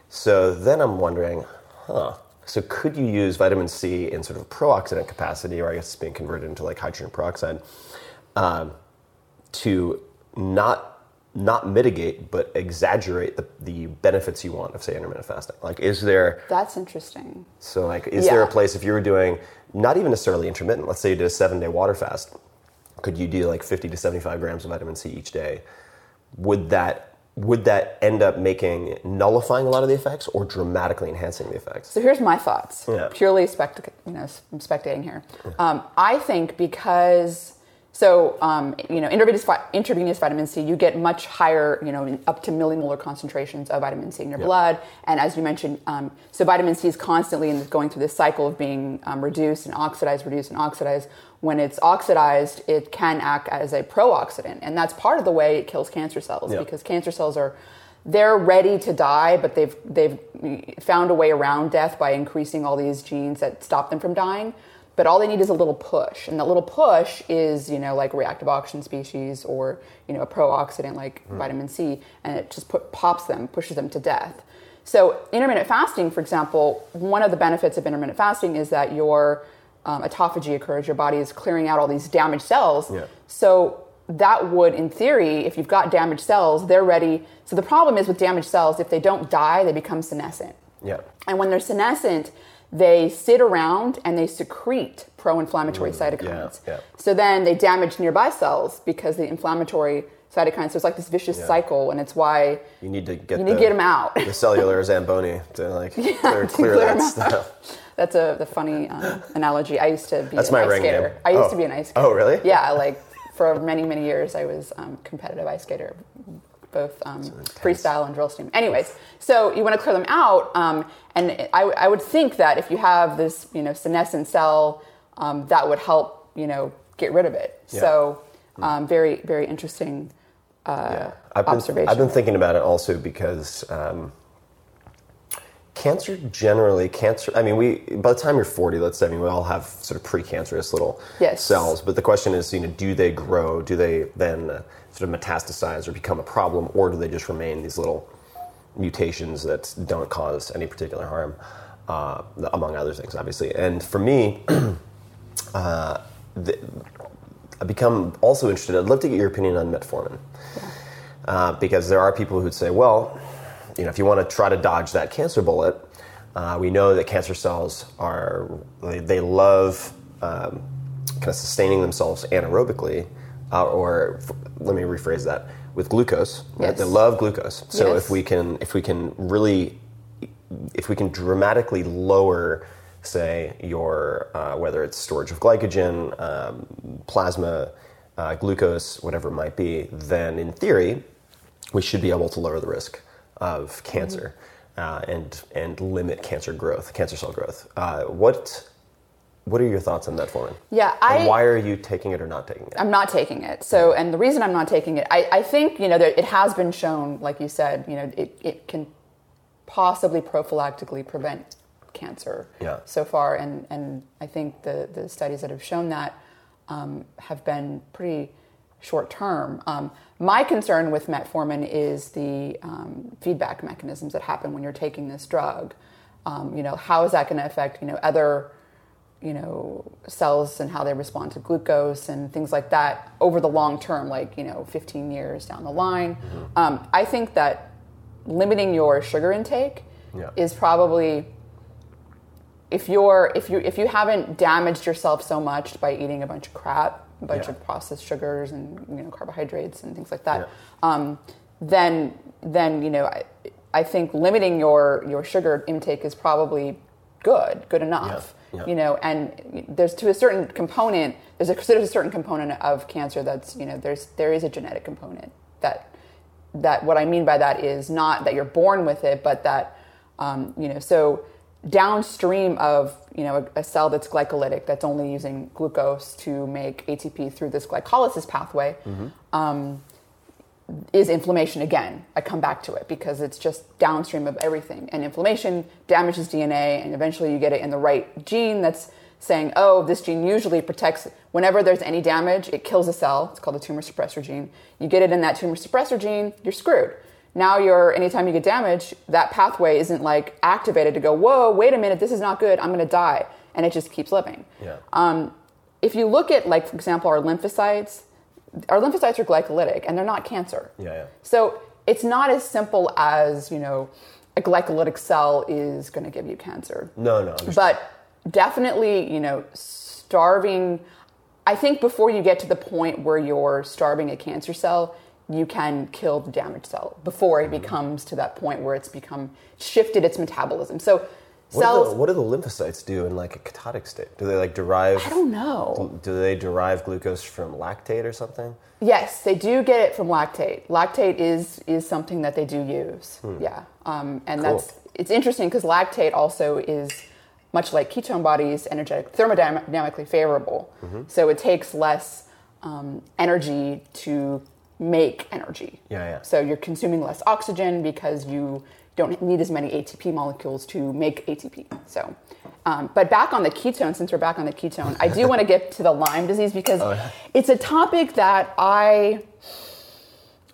So then I'm wondering, huh, so could you use vitamin C in sort of pro-oxidant capacity, or I guess it's being converted into like hydrogen peroxide, um, to not not mitigate, but exaggerate the, the benefits you want of, say, intermittent fasting? Like, is there... That's interesting. So, like, is yeah. there a place, if you were doing, not even necessarily intermittent, let's say you did a seven-day water fast, could you do, like, fifty to seventy-five grams of vitamin C each day? Would that... Would that end up making, nullifying a lot of the effects or dramatically enhancing the effects? So here's my thoughts, yeah. purely spect- you know, spectating here. Yeah. Um, I think because, so, um, you know, intravenous, intravenous vitamin C, you get much higher, you know, up to millimolar concentrations of vitamin C in your yeah. blood. And as you mentioned, um, so vitamin C is constantly going through this cycle of being um, reduced and oxidized, reduced and oxidized. When it's oxidized, it can act as a pro-oxidant. And that's part of the way it kills cancer cells yep. because cancer cells are, they're ready to die, but they've they've found a way around death by increasing all these genes that stop them from dying. But all they need is a little push. And that little push is, you know, like reactive oxygen species or, you know, a pro-oxidant like mm. vitamin C. And it just put, pops them, pushes them to death. So intermittent fasting, for example, one of the benefits of intermittent fasting is that your Um, autophagy occurs, your body is clearing out all these damaged cells. Yeah. So that would, in theory, if you've got damaged cells, they're ready. So the problem is with damaged cells, if they don't die, they become senescent. Yeah. And when they're senescent, they sit around and they secrete pro-inflammatory mm, cytokines. Yeah, yeah. So then they damage nearby cells because the inflammatory cytokines. So it's like this vicious yeah. cycle, and it's why you need to get, you need the, to get them out. The cellular Zamboni to like yeah, clear, to clear, clear that stuff. That's a the funny um, analogy. I used to be That's an ice skater. Name. I used oh. to be an ice skater. Oh, really? Yeah, like for many, many years, I was um, competitive ice skater, both um, freestyle and drill steam. Anyways, so you want to clear them out, um, and I, I would think that if you have this, you know, senescent cell, um, that would help, you know, get rid of it. Yeah. So um, very, very interesting uh, yeah. I've been, observation. I've been thinking about it also because. Um, Cancer generally, cancer, I mean, we by the time you're forty, let's say, I mean, we all have sort of precancerous little yes. cells. But the question is, you know, do they grow? Do they then uh, sort of metastasize or become a problem? Or do they just remain these little mutations that don't cause any particular harm, uh, among other things, obviously? And for me, uh, the, I become also interested. I'd love to get your opinion on metformin. Yeah. Uh, because there are people who'd say, well... You know, if you want to try to dodge that cancer bullet, uh, we know that cancer cells are, they, they love um, kind of sustaining themselves anaerobically, uh, or f- let me rephrase that, with glucose. Yes. Right? They love glucose. So yes. if we can, if we can really, if we can dramatically lower, say, your, uh, whether it's storage of glycogen, um, plasma, uh, glucose, whatever it might be, then in theory, we should be able to lower the risk of cancer, uh, and and limit cancer growth, cancer cell growth. Uh, what what are your thoughts on metformin? Yeah, I. And why are you taking it or not taking it? I'm not taking it. So, and the reason I'm not taking it, I, I think you know that it has been shown, like you said, you know, it it can possibly prophylactically prevent cancer. Yeah. So far, and and I think the the studies that have shown that um, have been pretty short term. Um, my concern with metformin is the um, feedback mechanisms that happen when you're taking this drug. Um, you know, how is that going to affect, you know, other, you know, cells and how they respond to glucose and things like that over the long term, like, you know, fifteen years down the line. Mm-hmm. Um, I think that limiting your sugar intake yeah. is probably... If you're if you if you haven't damaged yourself so much by eating a bunch of crap, a bunch yeah. of processed sugars and you know carbohydrates and things like that, yeah. um, then then you know I, I think limiting your, your sugar intake is probably good good enough. Yeah. Yeah. You know, and there's to a certain component there's a there's a certain component of cancer that's you know there's there is a genetic component that that what I mean by that is not that you're born with it, but that um, you know so. downstream of you know a, a cell that's glycolytic that's only using glucose to make A T P through this glycolysis pathway mm-hmm. um, is inflammation again. I come back to it because it's just downstream of everything, and inflammation damages D N A, and eventually you get it in the right gene that's saying, oh, this gene usually protects whenever there's any damage, it kills a cell. It's called the tumor suppressor gene. You get it in that tumor suppressor gene, you're screwed. Now you're, anytime you get damage, that pathway isn't like activated to go, whoa, wait a minute, this is not good, I'm going to die. And it just keeps living. Yeah. Um, if you look at, like, for example, our lymphocytes, our lymphocytes are glycolytic and they're not cancer. Yeah, yeah. So it's not as simple as, you know, a glycolytic cell is going to give you cancer. No, no. But definitely, you know, starving, I think before you get to the point where you're starving a cancer cell, you can kill the damaged cell before it mm-hmm. becomes to that point where it's become shifted its metabolism. So what cells... Do the, what do the lymphocytes do in like a ketotic state? Do they like derive... I don't know. Do they derive glucose from lactate or something? Yes, they do get it from lactate. Lactate is is something that they do use. Hmm. Yeah. Um, and cool. that's it's interesting because lactate also is, much like ketone bodies, energetic, thermodynamically favorable. Mm-hmm. So it takes less um, energy to... make energy. Yeah, yeah. So you're consuming less oxygen because you don't need as many A T P molecules to make A T P. So, um, but back on the ketone, since we're back on the ketone, I do want to get to the Lyme disease because oh, yeah. it's a topic that I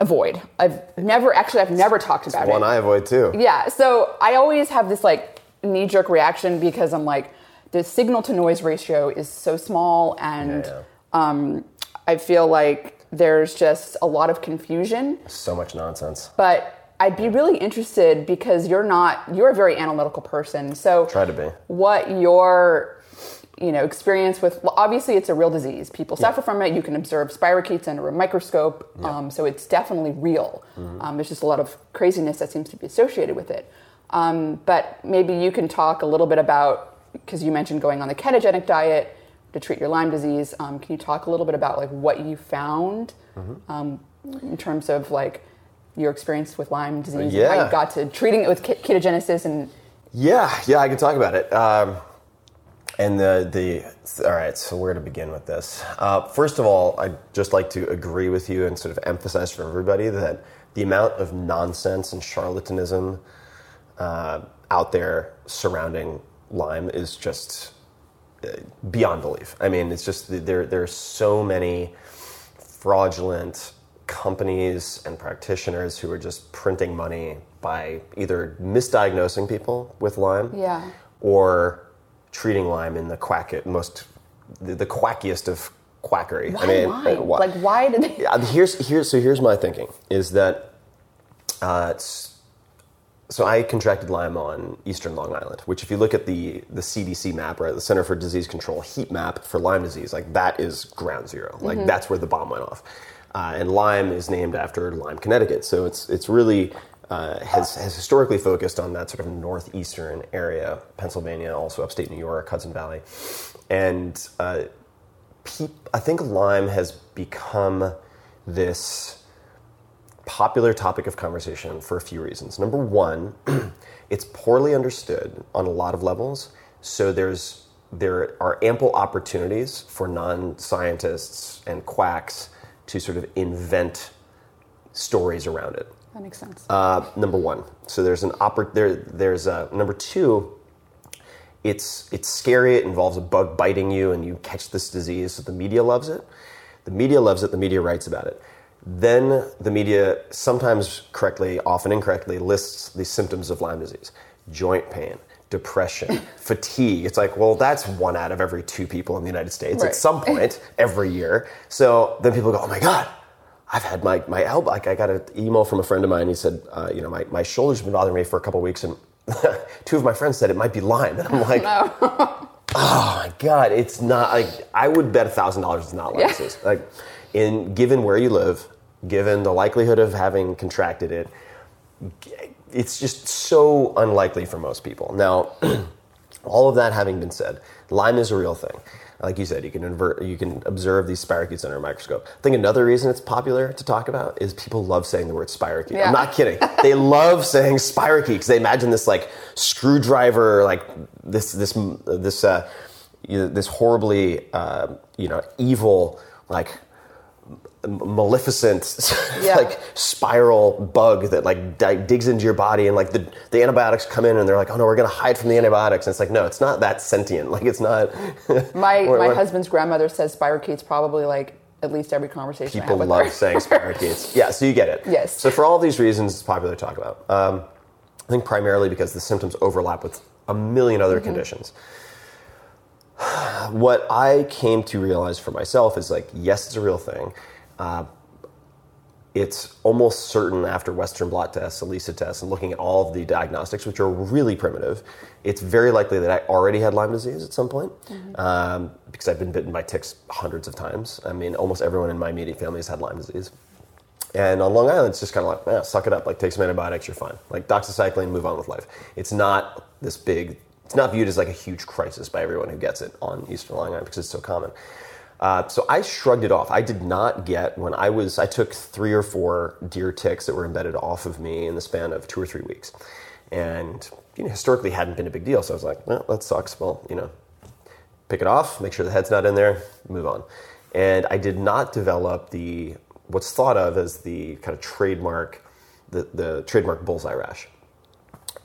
avoid. I've never, actually, I've never talked about it. It's one I avoid too. Yeah. So I always have this like knee-jerk reaction because I'm like, the signal-to-noise ratio is so small and yeah, yeah. Um, I feel like there's just a lot of confusion. So much nonsense. But I'd be really interested because you're not, you're a very analytical person. So try to be. What your, you know, experience with, well, obviously it's a real disease. People yeah. suffer from it. You can observe spirochetes under a microscope. Yeah. Um, so it's definitely real. Mm-hmm. Um, there's just a lot of craziness that seems to be associated with it. Um, but maybe you can talk a little bit about, because you mentioned going on the ketogenic diet to treat your Lyme disease, um, can you talk a little bit about like what you found mm-hmm. um, in terms of like your experience with Lyme disease yeah. and how you got to treating it with ketogenesis and yeah, yeah, I can talk about it. Um, and the the all right, so where to begin with this? Uh, first of all, I'd just like to agree with you and sort of emphasize for everybody that the amount of nonsense and charlatanism uh, out there surrounding Lyme is just beyond belief. I mean, it's just there. There are so many fraudulent companies and practitioners who are just printing money by either misdiagnosing people with Lyme, yeah. or treating Lyme in the quack most the, the quackiest of quackery. Why? I mean, why? Why? Like, why did they? Yeah, here's here's so here's my thinking is that uh, it's, so I contracted Lyme on eastern Long Island, which if you look at the, the C D C map, right, the Center for Disease Control heat map for Lyme disease, like that is ground zero. Like mm-hmm. that's where the bomb went off. Uh, and Lyme is named after Lyme, Connecticut. So it's it's really uh, has, has historically focused on that sort of northeastern area, Pennsylvania, also upstate New York, Hudson Valley. And uh, peop- I think Lyme has become this popular topic of conversation for a few reasons. Number one, it's poorly understood on a lot of levels. So there's there are ample opportunities for non-scientists and quacks to sort of invent stories around it. That makes sense. Uh, number one. So there's an oppor- there there's a number two. It's it's scary. It involves a bug biting you, and you catch this disease. So the media loves it. The media loves it. The media writes about it. Then the media sometimes correctly, often incorrectly, lists the symptoms of Lyme disease. Joint pain, depression, fatigue. It's like, well, that's one out of every two people in the United States right. at some point every year. So then people go, oh my God, I've had my, my elbow. Like I got an email from a friend of mine. He said, uh, you know, my, my shoulder's been bothering me for a couple of weeks. And two of my friends said it might be Lyme. And I'm like, oh, no. oh my God, it's not. Like, I would bet one thousand dollars it's not Lyme yeah. disease. Like, in, given where you live, given the likelihood of having contracted it, it's just so unlikely for most people. Now, all of that having been said, Lyme is a real thing. Like you said, you can invert, you can observe these spirochetes under a microscope. I think another reason it's popular to talk about is people love saying the word spirochete. Yeah. I'm not kidding. They love saying spirochete because they imagine this like screwdriver, like this this this uh, you know, this horribly uh, you know evil like. Maleficent, yeah. like spiral bug that like di- digs into your body, and like the, the antibiotics come in, and they're like, oh no, we're gonna hide from the antibiotics. And it's like, no, it's not that sentient. Like it's not. my we're, my we're, husband's grandmother says spirochetes probably like at least every conversation. People I have with love her. saying spirochetes. Yeah, so you get it. Yes. So for all these reasons, it's popular to talk about. Um, I think primarily because the symptoms overlap with a million other mm-hmm. conditions. What I came to realize for myself is like, yes, it's a real thing. Uh, it's almost certain after Western blot tests, ELISA tests, and looking at all of the diagnostics, which are really primitive, it's very likely that I already had Lyme disease at some point, mm-hmm. um, because I've been bitten by ticks hundreds of times. I mean, almost everyone in my immediate family has had Lyme disease. And on Long Island, it's just kind of like, eh, suck it up. Like, take some antibiotics, you're fine. Like, doxycycline, move on with life. It's not this big, it's not viewed as like a huge crisis by everyone who gets it on Eastern Long Island because it's so common. Uh, so I shrugged it off. I did not get, when I was, I took three or four deer ticks that were embedded off of me in the span of two or three weeks. And, you know, historically hadn't been a big deal. So I was like, well, that sucks. Well, you know, pick it off, make sure the head's not in there, move on. And I did not develop the, what's thought of as the kind of trademark, the, the trademark bullseye rash.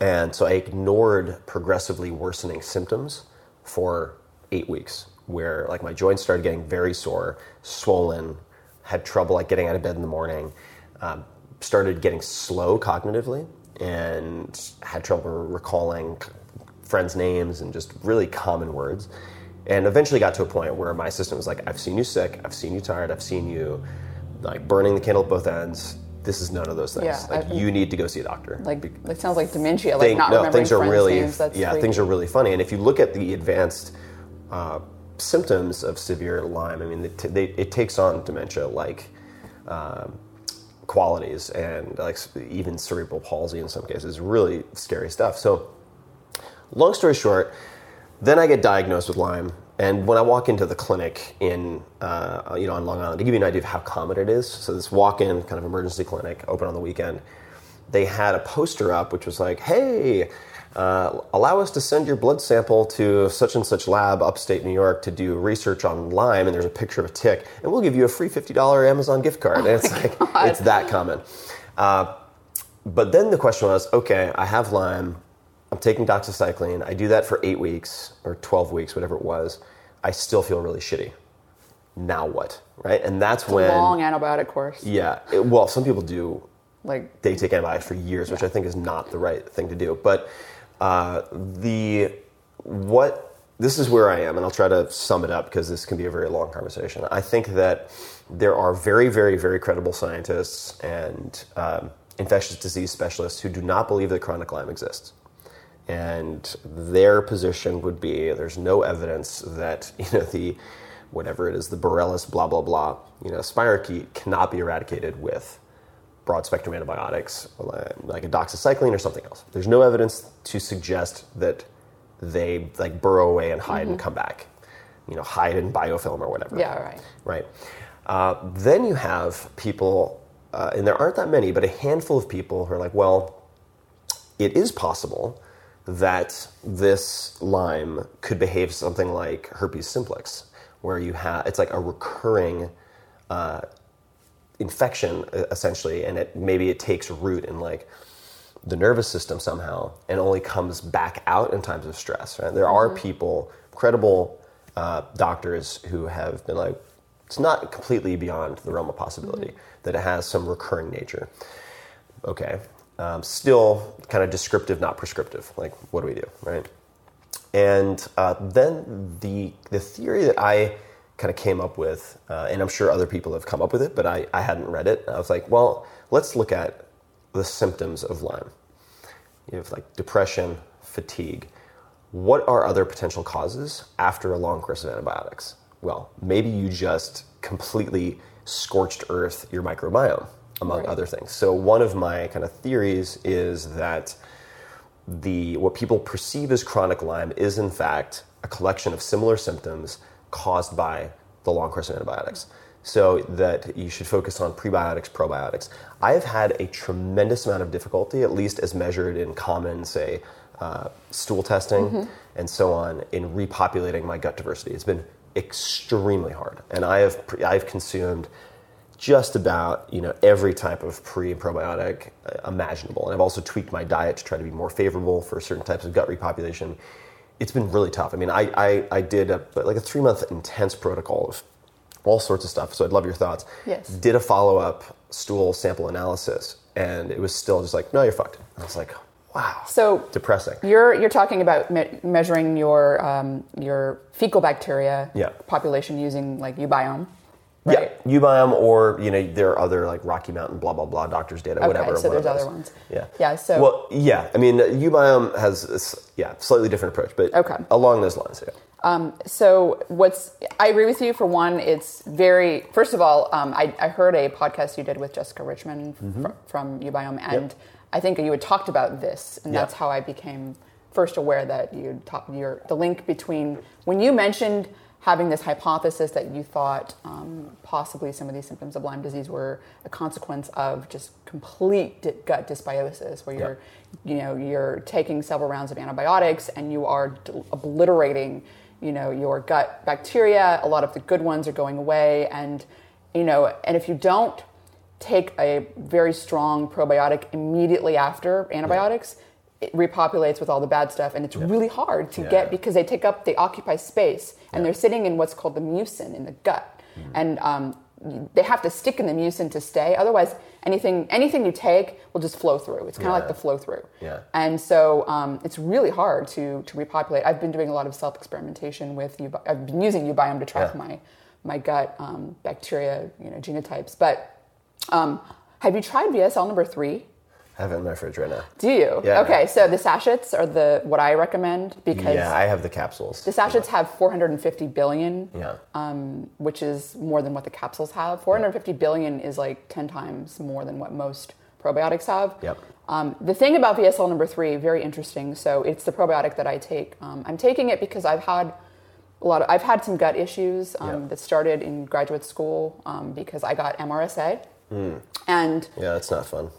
And so I ignored progressively worsening symptoms for eight weeks. Where like my joints started getting very sore, swollen, had trouble like getting out of bed in the morning, um, started getting slow cognitively, and had trouble recalling friends' names and just really common words. And eventually got to a point where my system was like, I've seen you sick, I've seen you tired, I've seen you like burning the candle at both ends. This is none of those things. Yeah, like I, you need to go see a doctor. Like it sounds like dementia, like think, not no, remembering things are friends' really, names. That's yeah, like, things are really funny. And if you look at the advanced uh, symptoms of severe Lyme, I mean, they t- they, it takes on dementia-like um, qualities and like even cerebral palsy in some cases. Really scary stuff. So, long story short, then I get diagnosed with Lyme, and when I walk into the clinic in uh, you know on Long Island, to give you an idea of how common it is, so this walk-in kind of emergency clinic, open on the weekend, they had a poster up which was like, hey. Uh, allow us to send your blood sample to such and such lab upstate New York to do research on Lyme, and there's a picture of a tick, and we'll give you a free fifty dollars Amazon gift card. Oh and it's like, God. It's that common. Uh, but then the question was, okay, I have Lyme, I'm taking doxycycline, I do that for eight weeks or twelve weeks, whatever it was, I still feel really shitty. Now what? Right? And that's it's when. A long antibiotic course. Yeah. It, well, some people do. Like. They take antibiotics for years, yeah. Which I think is not the right thing to do. But. Uh, the, what, this is where I am, and I'll try to sum it up because this can be a very long conversation. I think that there are very, very, very credible scientists and um, infectious disease specialists who do not believe that chronic Lyme exists. And their position would be there's no evidence that, you know, the, whatever it is, the Borrelia, blah, blah, blah, you know, spirochete cannot be eradicated with broad-spectrum antibiotics, like a doxycycline or something else. There's no evidence to suggest that they like burrow away and hide mm-hmm. and come back. You know, hide in biofilm or whatever. Yeah, right. Right. Uh, then you have people, uh, and there aren't that many, but a handful of people who are like, well, it is possible that this Lyme could behave something like herpes simplex, where you have, it's like a recurring uh infection essentially, and it maybe it takes root in like the nervous system somehow and only comes back out in times of stress, right? There mm-hmm. are people, credible uh, doctors who have been like, it's not completely beyond the realm of possibility mm-hmm. that it has some recurring nature. Okay. Um, still kind of descriptive, not prescriptive. Like, what do we do, right? And uh, then the the theory that I kind of came up with, uh, and I'm sure other people have come up with it, but I, I hadn't read it. I was like, well, let's look at the symptoms of Lyme. You have like depression, fatigue. What are other potential causes after a long course of antibiotics? Well, maybe you just completely scorched earth your microbiome, among right. other things. So one of my kind of theories is that the what people perceive as chronic Lyme is in fact a collection of similar symptoms caused by the long course of antibiotics, so that you should focus on prebiotics, probiotics. I have had a tremendous amount of difficulty, at least as measured in common, say, uh, stool testing mm-hmm. and so on, in repopulating my gut diversity. It's been extremely hard, and I have pre- I've consumed just about you know every type of pre and probiotic imaginable, and I've also tweaked my diet to try to be more favorable for certain types of gut repopulation. It's been really tough. I mean, I I, I did a, like a three-month intense protocol of all sorts of stuff, so I'd love your thoughts. Yes. Did a follow-up stool sample analysis, and it was still just like, no, you're fucked. I was like, wow. So depressing. You're you're talking about me- measuring your um, your fecal bacteria yeah. population using like uBiome. right? Yeah, uBiome, or you know, there are other like Rocky Mountain, blah blah blah, doctor's data, okay, whatever. So there's other ones. Yeah. Yeah. So. Well, yeah. I mean, uBiome has a, yeah slightly different approach, but okay. along those lines. Yeah. Um, so what's I agree with you for one. It's very first of all, um, I, I heard a podcast you did with Jessica Richmond mm-hmm. fr- from uBiome, and yep. I think you had talked about this, and yep. that's how I became first aware that you talked your the link between when you mentioned. Having this hypothesis that you thought um, possibly some of these symptoms of Lyme disease were a consequence of just complete di- gut dysbiosis, where you're, yeah. you know, you're taking several rounds of antibiotics and you are d- obliterating, you know, your gut bacteria. A lot of the good ones are going away, and you know, and if you don't take a very strong probiotic immediately after antibiotics. Yeah. It repopulates with all the bad stuff, and it's yep. really hard to yeah. get because they take up, they occupy space, and yeah. they're sitting in what's called the mucin in the gut, mm-hmm. and um, they have to stick in the mucin to stay. Otherwise, anything anything you take will just flow through. It's kind of yeah. like the flow through, yeah. and so um, it's really hard to to repopulate. I've been doing a lot of self experimentation with ubi- I've been using uBiome to track yeah. my my gut um, bacteria, you know, genotypes. But um, have you tried V S L number three? I have it in my fridge right now. Do you? Yeah. Okay, so the sachets are the what I recommend because... Yeah, I have the capsules. The sachets yeah. have four hundred fifty billion, yeah. um, which is more than what the capsules have. four hundred fifty yeah. billion is like ten times more than what most probiotics have. Yep. Um, the thing about V S L number three, very interesting. So it's the probiotic that I take. Um, I'm taking it because I've had... A lot of, I've had some gut issues um, yep. that started in graduate school um, because I got M R S A. Mm. And yeah, that's not fun.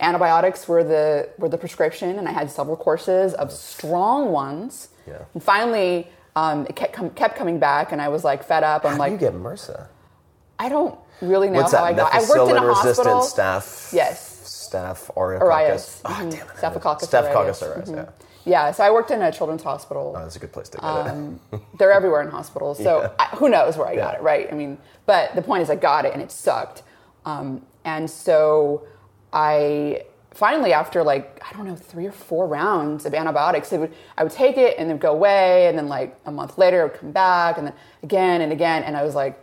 Antibiotics were the were the prescription, and I had several courses of strong ones. Yeah. And finally, um, it kept, com- kept coming back, and I was like fed up. I'm how like, do you get MRSA? I don't really know What's how that? I got. I worked in a hospital. Staph. Yes. Staph aureococcus. Oh, mm-hmm. damn it. Staphylococcus. Staphylococcus aureus. Mm-hmm. Yeah. Yeah, so I worked in a children's hospital. Oh, that's a good place to get um, it. They're everywhere in hospitals, so yeah. I, who knows where I yeah. got it, right? I mean, but the point is, I got it, and it sucked, um, and so. I finally, after like, I don't know, three or four rounds of antibiotics, it would, I would take it and then go away. And then like a month later, it would come back and then again and again. And I was like,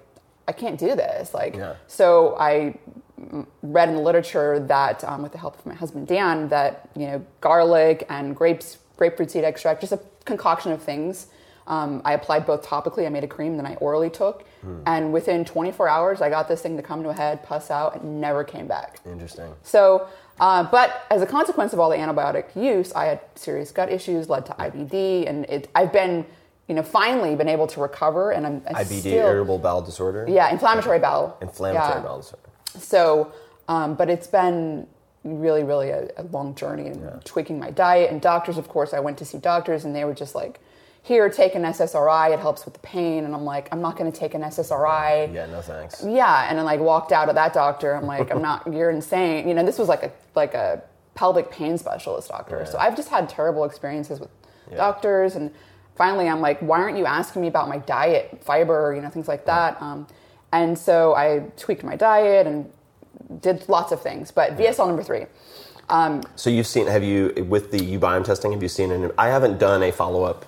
I can't do this. Like, yeah. So I read in the literature that um, with the help of my husband, Dan, that, you know, garlic and grapes, grapefruit seed extract, just a concoction of things. Um, I applied both topically. I made a cream, then I orally took. Hmm. And within twenty-four hours, I got this thing to come to a head, pus out, and never came back. Interesting. So, uh, but as a consequence of all the antibiotic use, I had serious gut issues, led to I B D, and it, I've been, you know, finally been able to recover. And I'm I I B D, still, irritable bowel disorder? Yeah, inflammatory bowel. Inflammatory yeah. bowel disorder. So, um, but it's been really, really a, a long journey in yeah. tweaking my diet. And doctors, of course, I went to see doctors, and they were just like, here, take an S S R I, it helps with the pain. And I'm like, I'm not going to take an S S R I. Yeah, no thanks. Yeah, and then like walked out of that doctor. I'm like, I'm not, you're insane. You know, this was like a like a pelvic pain specialist doctor. Yeah. So I've just had terrible experiences with yeah. doctors. And finally, I'm like, why aren't you asking me about my diet, fiber, you know, things like that. Yeah. Um, and so I tweaked my diet and did lots of things. But yeah. V S L number three. Um, so you've seen, have you, with the uBiome testing, have you seen, an, I haven't done a follow-up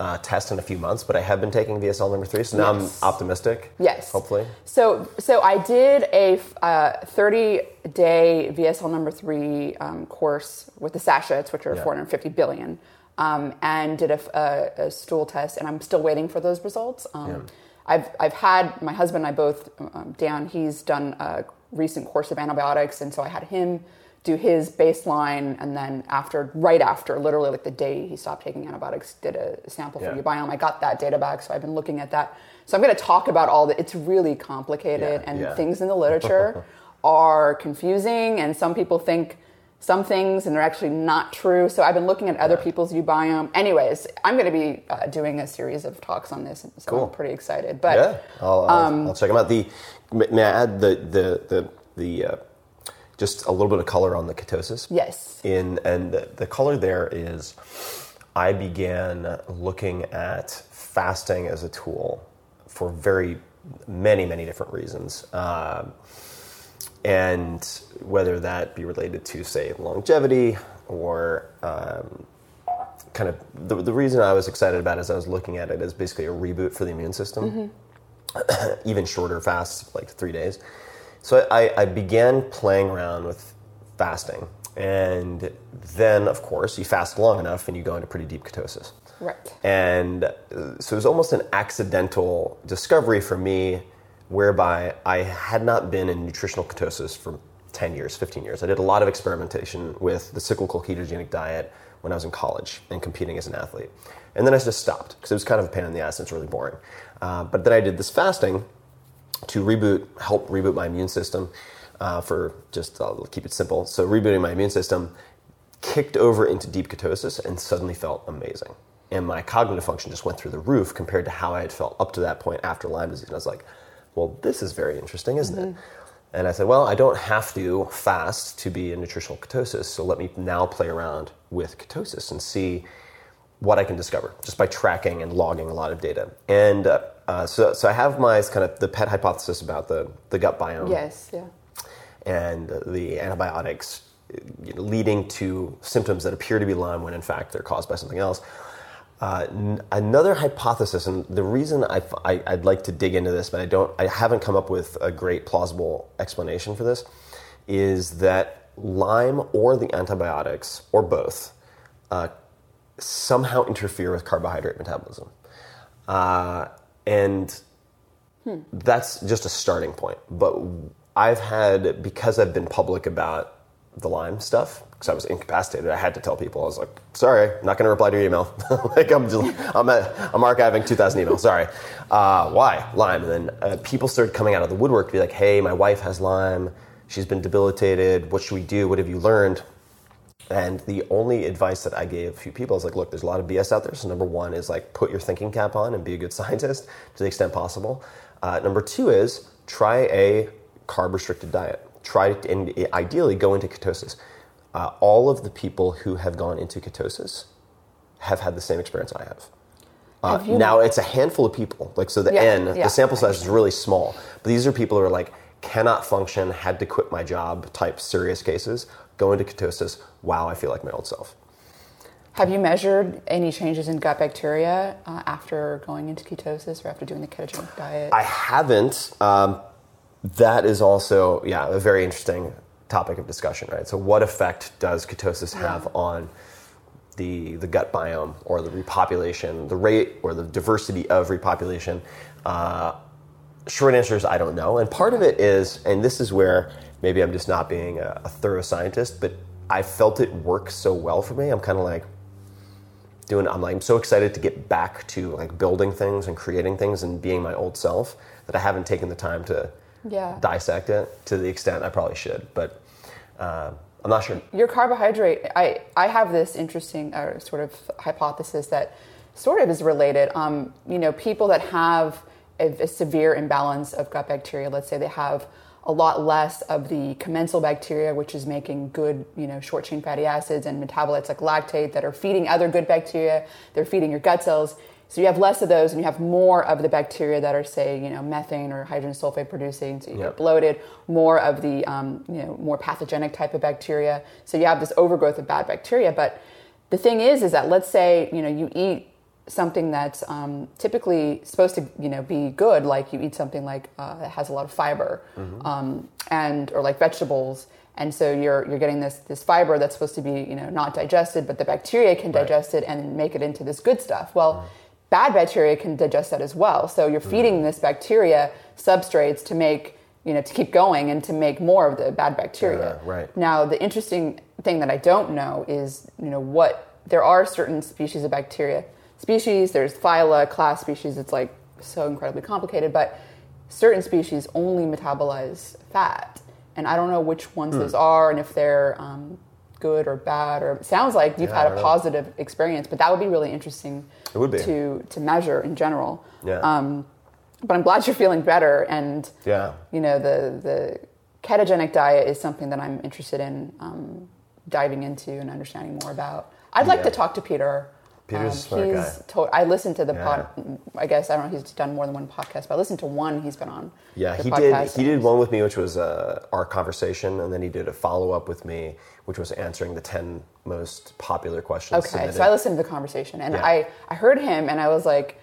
Uh, test in a few months, but I have been taking V S L number three, so now yes. I'm optimistic. Yes, hopefully. So, so I did a thirty-day uh, V S L number three um, course with the sachets, which are yeah. four hundred fifty billion, um, and did a, a, a stool test, and I'm still waiting for those results. Um, yeah. I've I've had my husband and I both um, Dan. He's done a recent course of antibiotics, and so I had him do his baseline, and then after, right after, literally like the day he stopped taking antibiotics, did a sample for yeah. uBiome. I got that data back, so I've been looking at that. So I'm going to talk about all the, it's really complicated, yeah, and yeah. things in the literature are confusing, and some people think some things, and they're actually not true. So I've been looking at other yeah. people's uBiome. Anyways, I'm going to be uh, doing a series of talks on this, so cool. I'm pretty excited. But yeah, I'll, um, I'll, I'll check them out. The, may I add the, the, the, the uh, just a little bit of color on the ketosis. Yes. In and the, the color there is, I began looking at fasting as a tool for very many, many different reasons. Um, and whether that be related to, say, longevity or um, kind of the, the reason I was excited about it as I was looking at it as basically a reboot for the immune system. Mm-hmm. even shorter fasts, like three days. So I, I began playing around with fasting. And then, of course, you fast long enough and you go into pretty deep ketosis. Right. And so it was almost an accidental discovery for me, whereby I had not been in nutritional ketosis for ten years, fifteen years. I did a lot of experimentation with the cyclical ketogenic diet when I was in college and competing as an athlete. And then I just stopped because it was kind of a pain in the ass and it's really boring. Uh, but then I did this fasting to reboot, help reboot my immune system. Uh, for just, I'll keep it simple. So rebooting my immune system, kicked over into deep ketosis and suddenly felt amazing. And my cognitive function just went through the roof compared to how I had felt up to that point after Lyme disease. And I was like, well, this is very interesting, isn't mm-hmm. it? And I said, well, I don't have to fast to be in nutritional ketosis. So let me now play around with ketosis and see what I can discover just by tracking and logging a lot of data. And uh, uh, so so I have my kind of the pet hypothesis about the, the gut biome. Yes, yeah. And the antibiotics you know, leading to symptoms that appear to be Lyme when in fact they're caused by something else. Uh, n- another hypothesis, and the reason I, I, I'd like to dig into this, but I don't, I haven't come up with a great plausible explanation for this, is that Lyme or the antibiotics or both uh, somehow interfere with carbohydrate metabolism, uh, and hmm. that's just a starting point, but. I've had, because I've been public about the Lyme stuff, because I was incapacitated, I had to tell people. I was like, sorry, I'm not going to reply to your email. like I'm just, I'm, at, I'm archiving two thousand emails, sorry. Uh, why? Lyme. And then uh, people started coming out of the woodwork to be like, hey, my wife has Lyme. She's been debilitated. What should we do? What have you learned? And the only advice that I gave a few people is like, look, there's a lot of B S out there. So number one is like, put your thinking cap on and be a good scientist to the extent possible. Uh, number two is try a carb-restricted diet. Try and ideally go into ketosis. Uh, all of the people who have gone into ketosis have had the same experience I have. Uh, have now, it's a handful of people. Like so the yeah, N, yeah. the sample size is really small. But these are people who are like, cannot function, had to quit my job type serious cases, go into ketosis, wow, I feel like my old self. Have you measured any changes in gut bacteria uh, after going into ketosis or after doing the ketogenic diet? I haven't. Um, That is also, yeah, a very interesting topic of discussion, right? So what effect does ketosis have on the the gut biome or the repopulation, the rate or the diversity of repopulation? Uh, short answer is I don't know. And part of it is, and this is where maybe I'm just not being a, a thorough scientist, but I felt it work so well for me. I'm kind of like doing, I'm like, I'm so excited to get back to like building things and creating things and being my old self that I haven't taken the time to Yeah. dissect it to the extent I probably should, but uh, I'm not sure. Your carbohydrate, I, I have this interesting uh, sort of hypothesis that sort of is related. Um, you know, people that have a, a severe imbalance of gut bacteria, let's say they have a lot less of the commensal bacteria, which is making good, you know, short chain fatty acids and metabolites like lactate that are feeding other good bacteria. They're feeding your gut cells. So you have less of those and you have more of the bacteria that are, say, you know, methane or hydrogen sulfate producing. So you yep. get bloated, more of the, um, you know, more pathogenic type of bacteria. So you have this overgrowth of bad bacteria. But the thing is, is that let's say, you know, you eat something that's um, typically supposed to, you know, be good. Like you eat something like uh, that has a lot of fiber mm-hmm. um, and or like vegetables. And so you're you're getting this this fiber that's supposed to be, you know, not digested, but the bacteria can right. digest it and make it into this good stuff. Well. Mm-hmm. Bad bacteria can digest that as well. So you're feeding mm. this bacteria substrates to make, you know, to keep going and to make more of the bad bacteria. Yeah, right. Now, the interesting thing that I don't know is, you know, what, there are certain species of bacteria. Species, there's phyla, class, species, it's like so incredibly complicated, but certain species only metabolize fat. And I don't know which ones mm. those are and if they're um, good or bad, or it sounds like you've yeah, had a positive know. experience, but that would be really interesting. It would be. To, to measure in general. Yeah. Um, but I'm glad you're feeling better. And, yeah. you know, the, the ketogenic diet is something that I'm interested in um, diving into and understanding more about. I'd like yeah. to talk to Peter. Peter's um, a smart he's guy. To- I listened to the yeah. pod. I guess, I don't know, he's done more than one podcast, but I listened to one he's been on. Yeah, he did, he did one with me, which was uh, our conversation, and then he did a follow-up with me, which was answering the ten most popular questions. Okay, submitted. So I listened to the conversation, and yeah. I, I heard him, and I was like,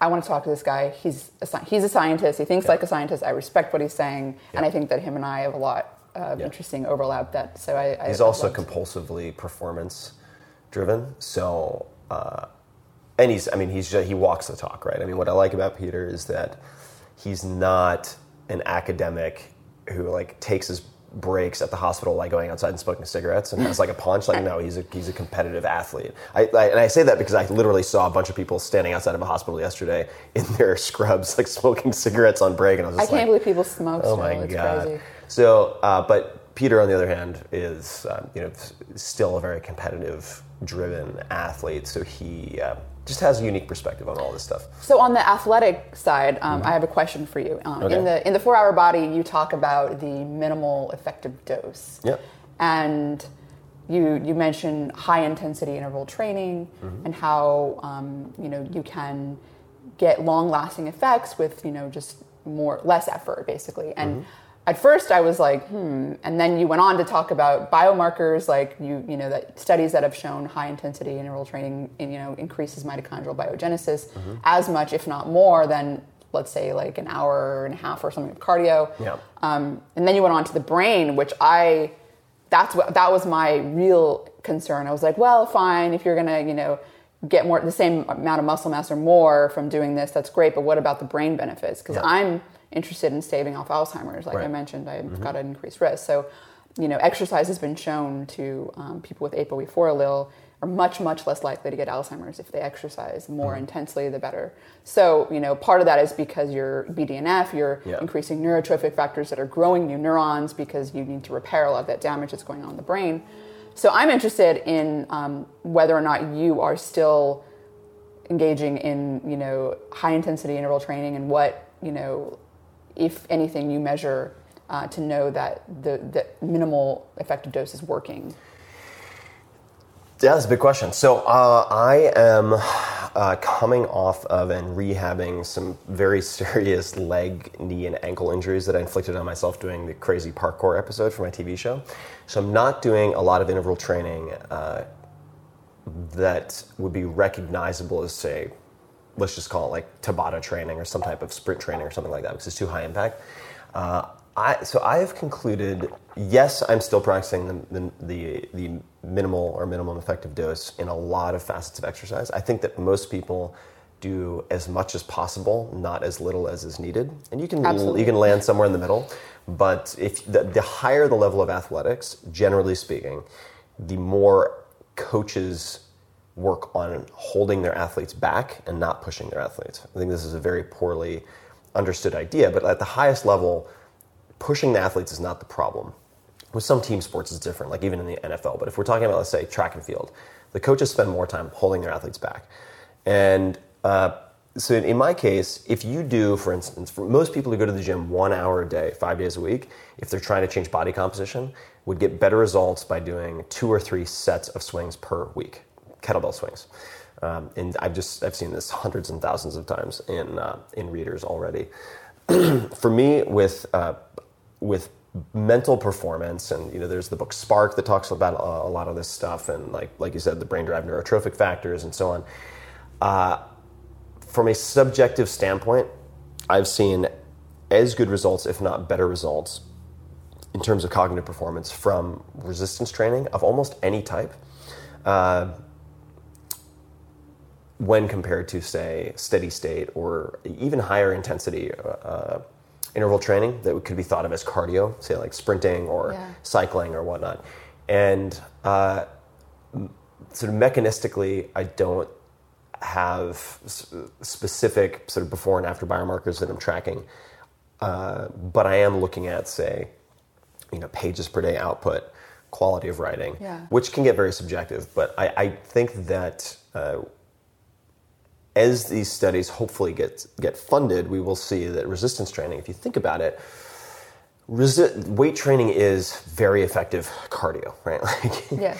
I want to talk to this guy. He's a, he's a scientist. He thinks yeah. like a scientist. I respect what he's saying. Yeah. And I think that him and I have a lot of yeah. interesting overlap. That so I, I He's also loved. compulsively performance driven. So, uh, and he's, I mean, he's just, he walks the talk, right? I mean, what I like about Peter is that he's not an academic who like takes his breaks at the hospital, like going outside and smoking cigarettes, and has like a punch. Like, no, he's a he's a competitive athlete. I, I and I say that because I literally saw a bunch of people standing outside of a hospital yesterday in their scrubs, like smoking cigarettes on break, and I was just I like, I can't believe people smoke. Oh my it's god! Crazy. So, uh, but Peter, on the other hand, is um, you know still a very competitive, driven athlete. So he uh, just has a unique perspective on all this stuff. So on the athletic side, um, mm-hmm. I have a question for you. Um, okay. In the in the four hour body, you talk about the minimal effective dose. Yep. And you you mention high intensity interval training mm-hmm. and how um, you know you can get long lasting effects with you know just more less effort basically. And mm-hmm. at first I was like hmm. And then you went on to talk about biomarkers like you you know that studies that have shown high intensity interval training you know increases mitochondrial biogenesis mm-hmm. as much if not more than let's say like an hour and a half or something of cardio. Yeah. Um, and then you went on to the brain, which I that's what that was my real concern. I was like, well, fine, if you're gonna you know get more the same amount of muscle mass or more from doing this, that's great. But what about the brain benefits? Because yeah. I'm interested in staving off Alzheimer's, like right. I mentioned, I've mm-hmm. got an increased risk. So, you know, exercise has been shown to um, people with A P O E four allele are much, much less likely to get Alzheimer's if they exercise more mm-hmm. intensely, the better. So, you know, part of that is because you're B D N F, you're yeah. increasing neurotrophic factors that are growing new neurons because you need to repair a lot of that damage that's going on in the brain. So I'm interested in um, whether or not you are still engaging in, you know, high intensity interval training and what, you know, if anything, you measure uh, to know that the, the minimal effective dose is working? Yeah, that's a big question. So uh, I am uh, coming off of and rehabbing some very serious leg, knee, and ankle injuries that I inflicted on myself doing the crazy parkour episode for my T V show. So I'm not doing a lot of interval training uh, that would be recognizable as, say, let's just call it like Tabata training or some type of sprint training or something like that because it's too high impact. Uh, I, so I have concluded, yes, I'm still practicing the, the, the, the minimal or minimum effective dose in a lot of facets of exercise. I think that most people do as much as possible, not as little as is needed. And you can Absolutely. you can land somewhere in the middle. But if the, the higher the level of athletics, generally speaking, the more coaches work on holding their athletes back and not pushing their athletes. I think this is a very poorly understood idea, but at the highest level, pushing the athletes is not the problem. With some team sports, it's different, like even in the N F L. But if we're talking about, let's say, track and field, the coaches spend more time holding their athletes back. And uh, so in my case, if you do, for instance, for most people who go to the gym one hour a day, five days a week, if they're trying to change body composition, would get better results by doing two or three sets of swings per week. Kettlebell swings, um, and I've just I've seen this hundreds and thousands of times in uh, in readers already. For me, with uh, with mental performance, and you know, there's the book Spark that talks about a, a lot of this stuff, and like like you said, the brain derived neurotrophic factors and so on. Uh, from a subjective standpoint, I've seen as good results, if not better results, in terms of cognitive performance from resistance training of almost any type. Uh, when compared to, say, steady state or even higher intensity uh, interval training that could be thought of as cardio, say like sprinting or yeah. cycling or whatnot. And uh, sort of mechanistically, I don't have s- specific sort of before and after biomarkers that I'm tracking, uh, but I am looking at, say, you know, pages per day output, quality of writing, yeah. which can get very subjective. But I, I think that... Uh, As these studies hopefully get get funded, we will see that resistance training, if you think about it, resi- weight training is very effective cardio, right? Like, yes.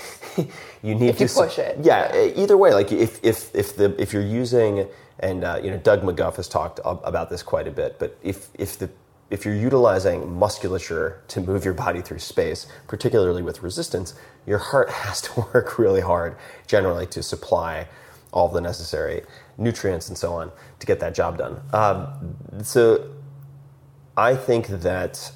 you need if to you push it. Yeah, yeah. Either way, like if if if the if you're using and uh, you know Doug McGuff has talked about this quite a bit, but if if the if you're utilizing musculature to move your body through space, particularly with resistance, your heart has to work really hard generally to supply all the necessary nutrients and so on to get that job done. Um, so I think that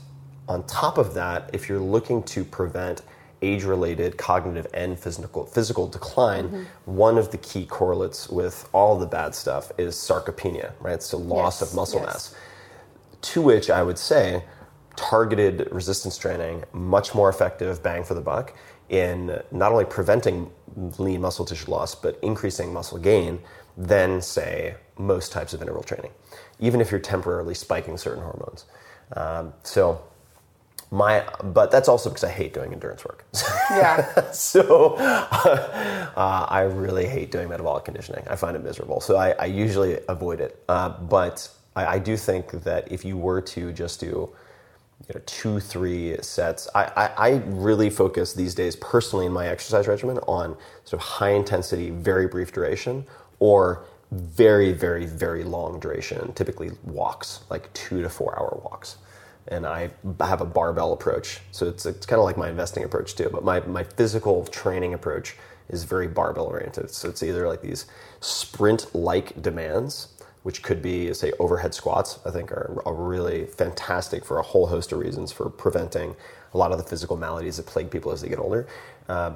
on top of that, if you're looking to prevent age-related cognitive and physical physical decline, mm-hmm. one of the key correlates with all the bad stuff is sarcopenia, right? It's the loss yes, of muscle yes. mass, to which I would say targeted resistance training, much more effective bang for the buck in not only preventing lean muscle tissue loss, but increasing muscle gain than, say, most types of interval training, even if you're temporarily spiking certain hormones. Um, so... My, but that's also because I hate doing endurance work. Yeah. so uh, uh, I really hate doing metabolic conditioning. I find it miserable. So I, I usually avoid it. Uh, but I, I do think that if you were to just do, you know, two, three sets, I, I, I really focus these days personally in my exercise regimen on sort of high intensity, very brief duration, or very, very, very long duration, typically walks, like two to four hour walks. And I have a barbell approach. So it's it's kind of like my investing approach too. But my, my physical training approach is very barbell oriented. So it's either like these sprint-like demands, which could be, say, overhead squats, I think are, are really fantastic for a whole host of reasons for preventing a lot of the physical maladies that plague people as they get older. Uh,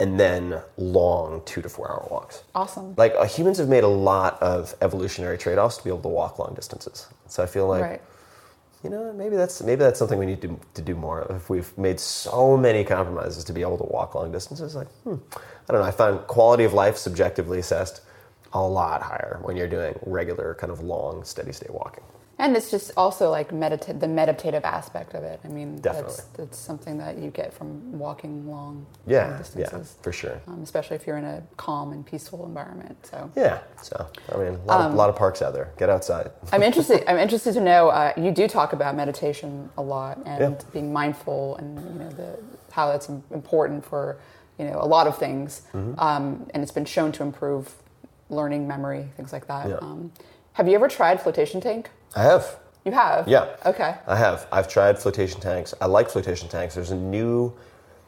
and then long two to four hour walks. Awesome. Like uh, humans have made a lot of evolutionary trade-offs to be able to walk long distances. So I feel like... Right. You know, maybe that's maybe that's something we need to to do more of. We've made so many compromises to be able to walk long distances. Like, hmm, I don't know. I found quality of life subjectively assessed a lot higher when you're doing regular kind of long, steady state walking. And it's just also like medita- the meditative aspect of it. I mean, Definitely. that's that's something that you get from walking long, yeah, long distances. Yeah, for sure. Um, especially if you're in a calm and peaceful environment. So yeah, so I mean, a lot, um, of, a lot of parks out there. Get outside. I'm interested. I'm interested to know. Uh, you do talk about meditation a lot and yeah. being mindful, and you know the, how that's important for you know a lot of things, mm-hmm. um, and it's been shown to improve learning, memory, things like that. Yeah. Um, have you ever tried flotation tank? I have. You have? Yeah. Okay. I have. I've tried flotation tanks. I like flotation tanks. There's a new,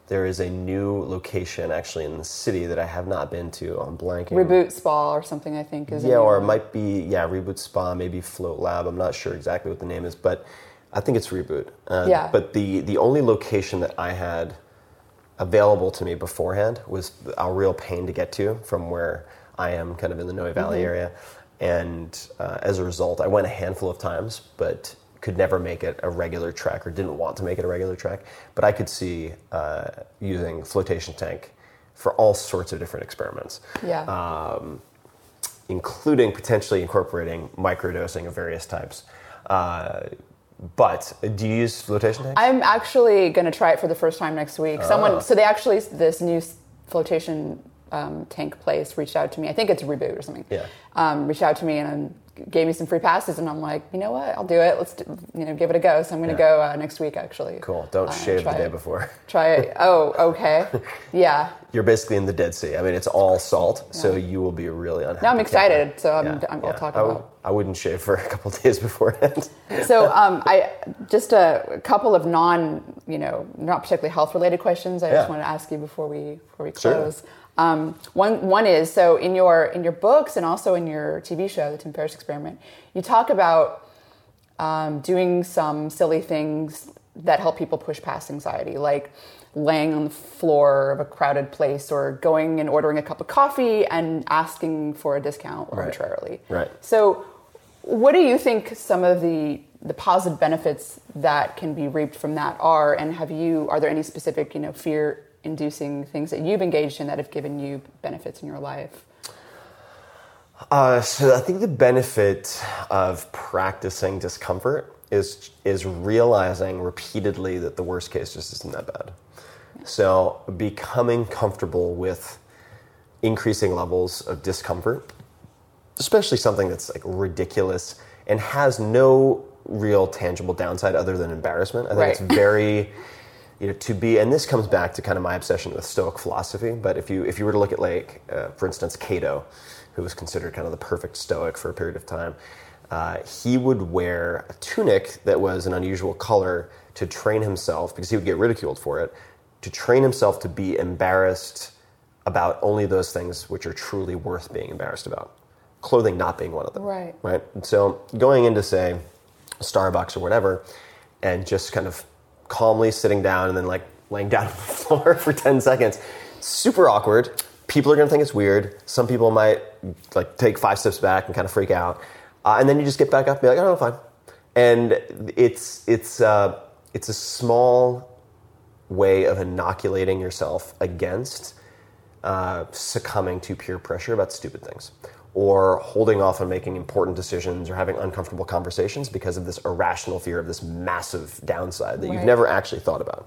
there is a new location actually in the city that I have not been to. I'm blanking. Reboot Spa or something, I think. Is yeah, or it might be, yeah, Reboot Spa, maybe Float Lab. I'm not sure exactly what the name is, but I think it's Reboot. Uh, yeah. But the, the only location that I had available to me beforehand was a real pain to get to from where I am, kind of in the Noe Valley mm-hmm. area. And uh, as a result, I went a handful of times, but could never make it a regular trek, or didn't want to make it a regular trek. But I could see uh, using flotation tank for all sorts of different experiments, yeah, um, including potentially incorporating microdosing of various types. Uh, But do you use flotation tank? I'm actually going to try it for the first time next week. Someone, uh. so they actually this new flotation. Um, tank place reached out to me. I think it's a Reboot or something. Yeah. Um, reached out to me and gave me some free passes, and I'm like, you know what? I'll do it. Let's do, you know, give it a go. So I'm going to yeah. go uh, next week actually. Cool. Don't uh, shave the day it. before. Try it. Oh, okay. Yeah. You're basically in the Dead Sea. I mean, it's all salt, yeah. so you will be really unhappy. No, I'm excited. So I'm, yeah. I'm, I'll yeah. talk I would, about. I wouldn't shave for a couple of days beforehand. so um, I just a, a couple of non, you know, not particularly health related questions. I yeah. just want to ask you before we before we close. Sure. Um, one one is, so in your in your books and also in your T V show, The Tim Ferriss Experiment, you talk about um, doing some silly things that help people push past anxiety, like laying on the floor of a crowded place, or going and ordering a cup of coffee and asking for a discount right. arbitrarily. Right. So what do you think some of the, the positive benefits that can be reaped from that are, and have you are there any specific, you know, fear inducing things that you've engaged in that have given you benefits in your life? Uh, so I think the benefit of practicing discomfort is is realizing repeatedly that the worst case just isn't that bad. Yeah. So becoming comfortable with increasing levels of discomfort, especially something that's like ridiculous and has no real tangible downside other than embarrassment. I think right. it's very... You know, to be, and this comes back to kind of my obsession with Stoic philosophy, but if you if you were to look at, like, uh, for instance, Cato, who was considered kind of the perfect Stoic for a period of time, uh, he would wear a tunic that was an unusual color to train himself, because he would get ridiculed for it, to train himself to be embarrassed about only those things which are truly worth being embarrassed about. Clothing not being one of them. Right. Right. And so going into, say, Starbucks or whatever, and just kind of calmly sitting down and then like laying down on the floor for ten seconds, super awkward. People are going to think it's weird. Some people might like take five steps back and kind of freak out. Uh, and then you just get back up and be like, oh, no, fine. And it's it's uh, it's a small way of inoculating yourself against uh, succumbing to peer pressure about stupid things, or holding off on making important decisions or having uncomfortable conversations because of this irrational fear of this massive downside that right. you've never actually thought about.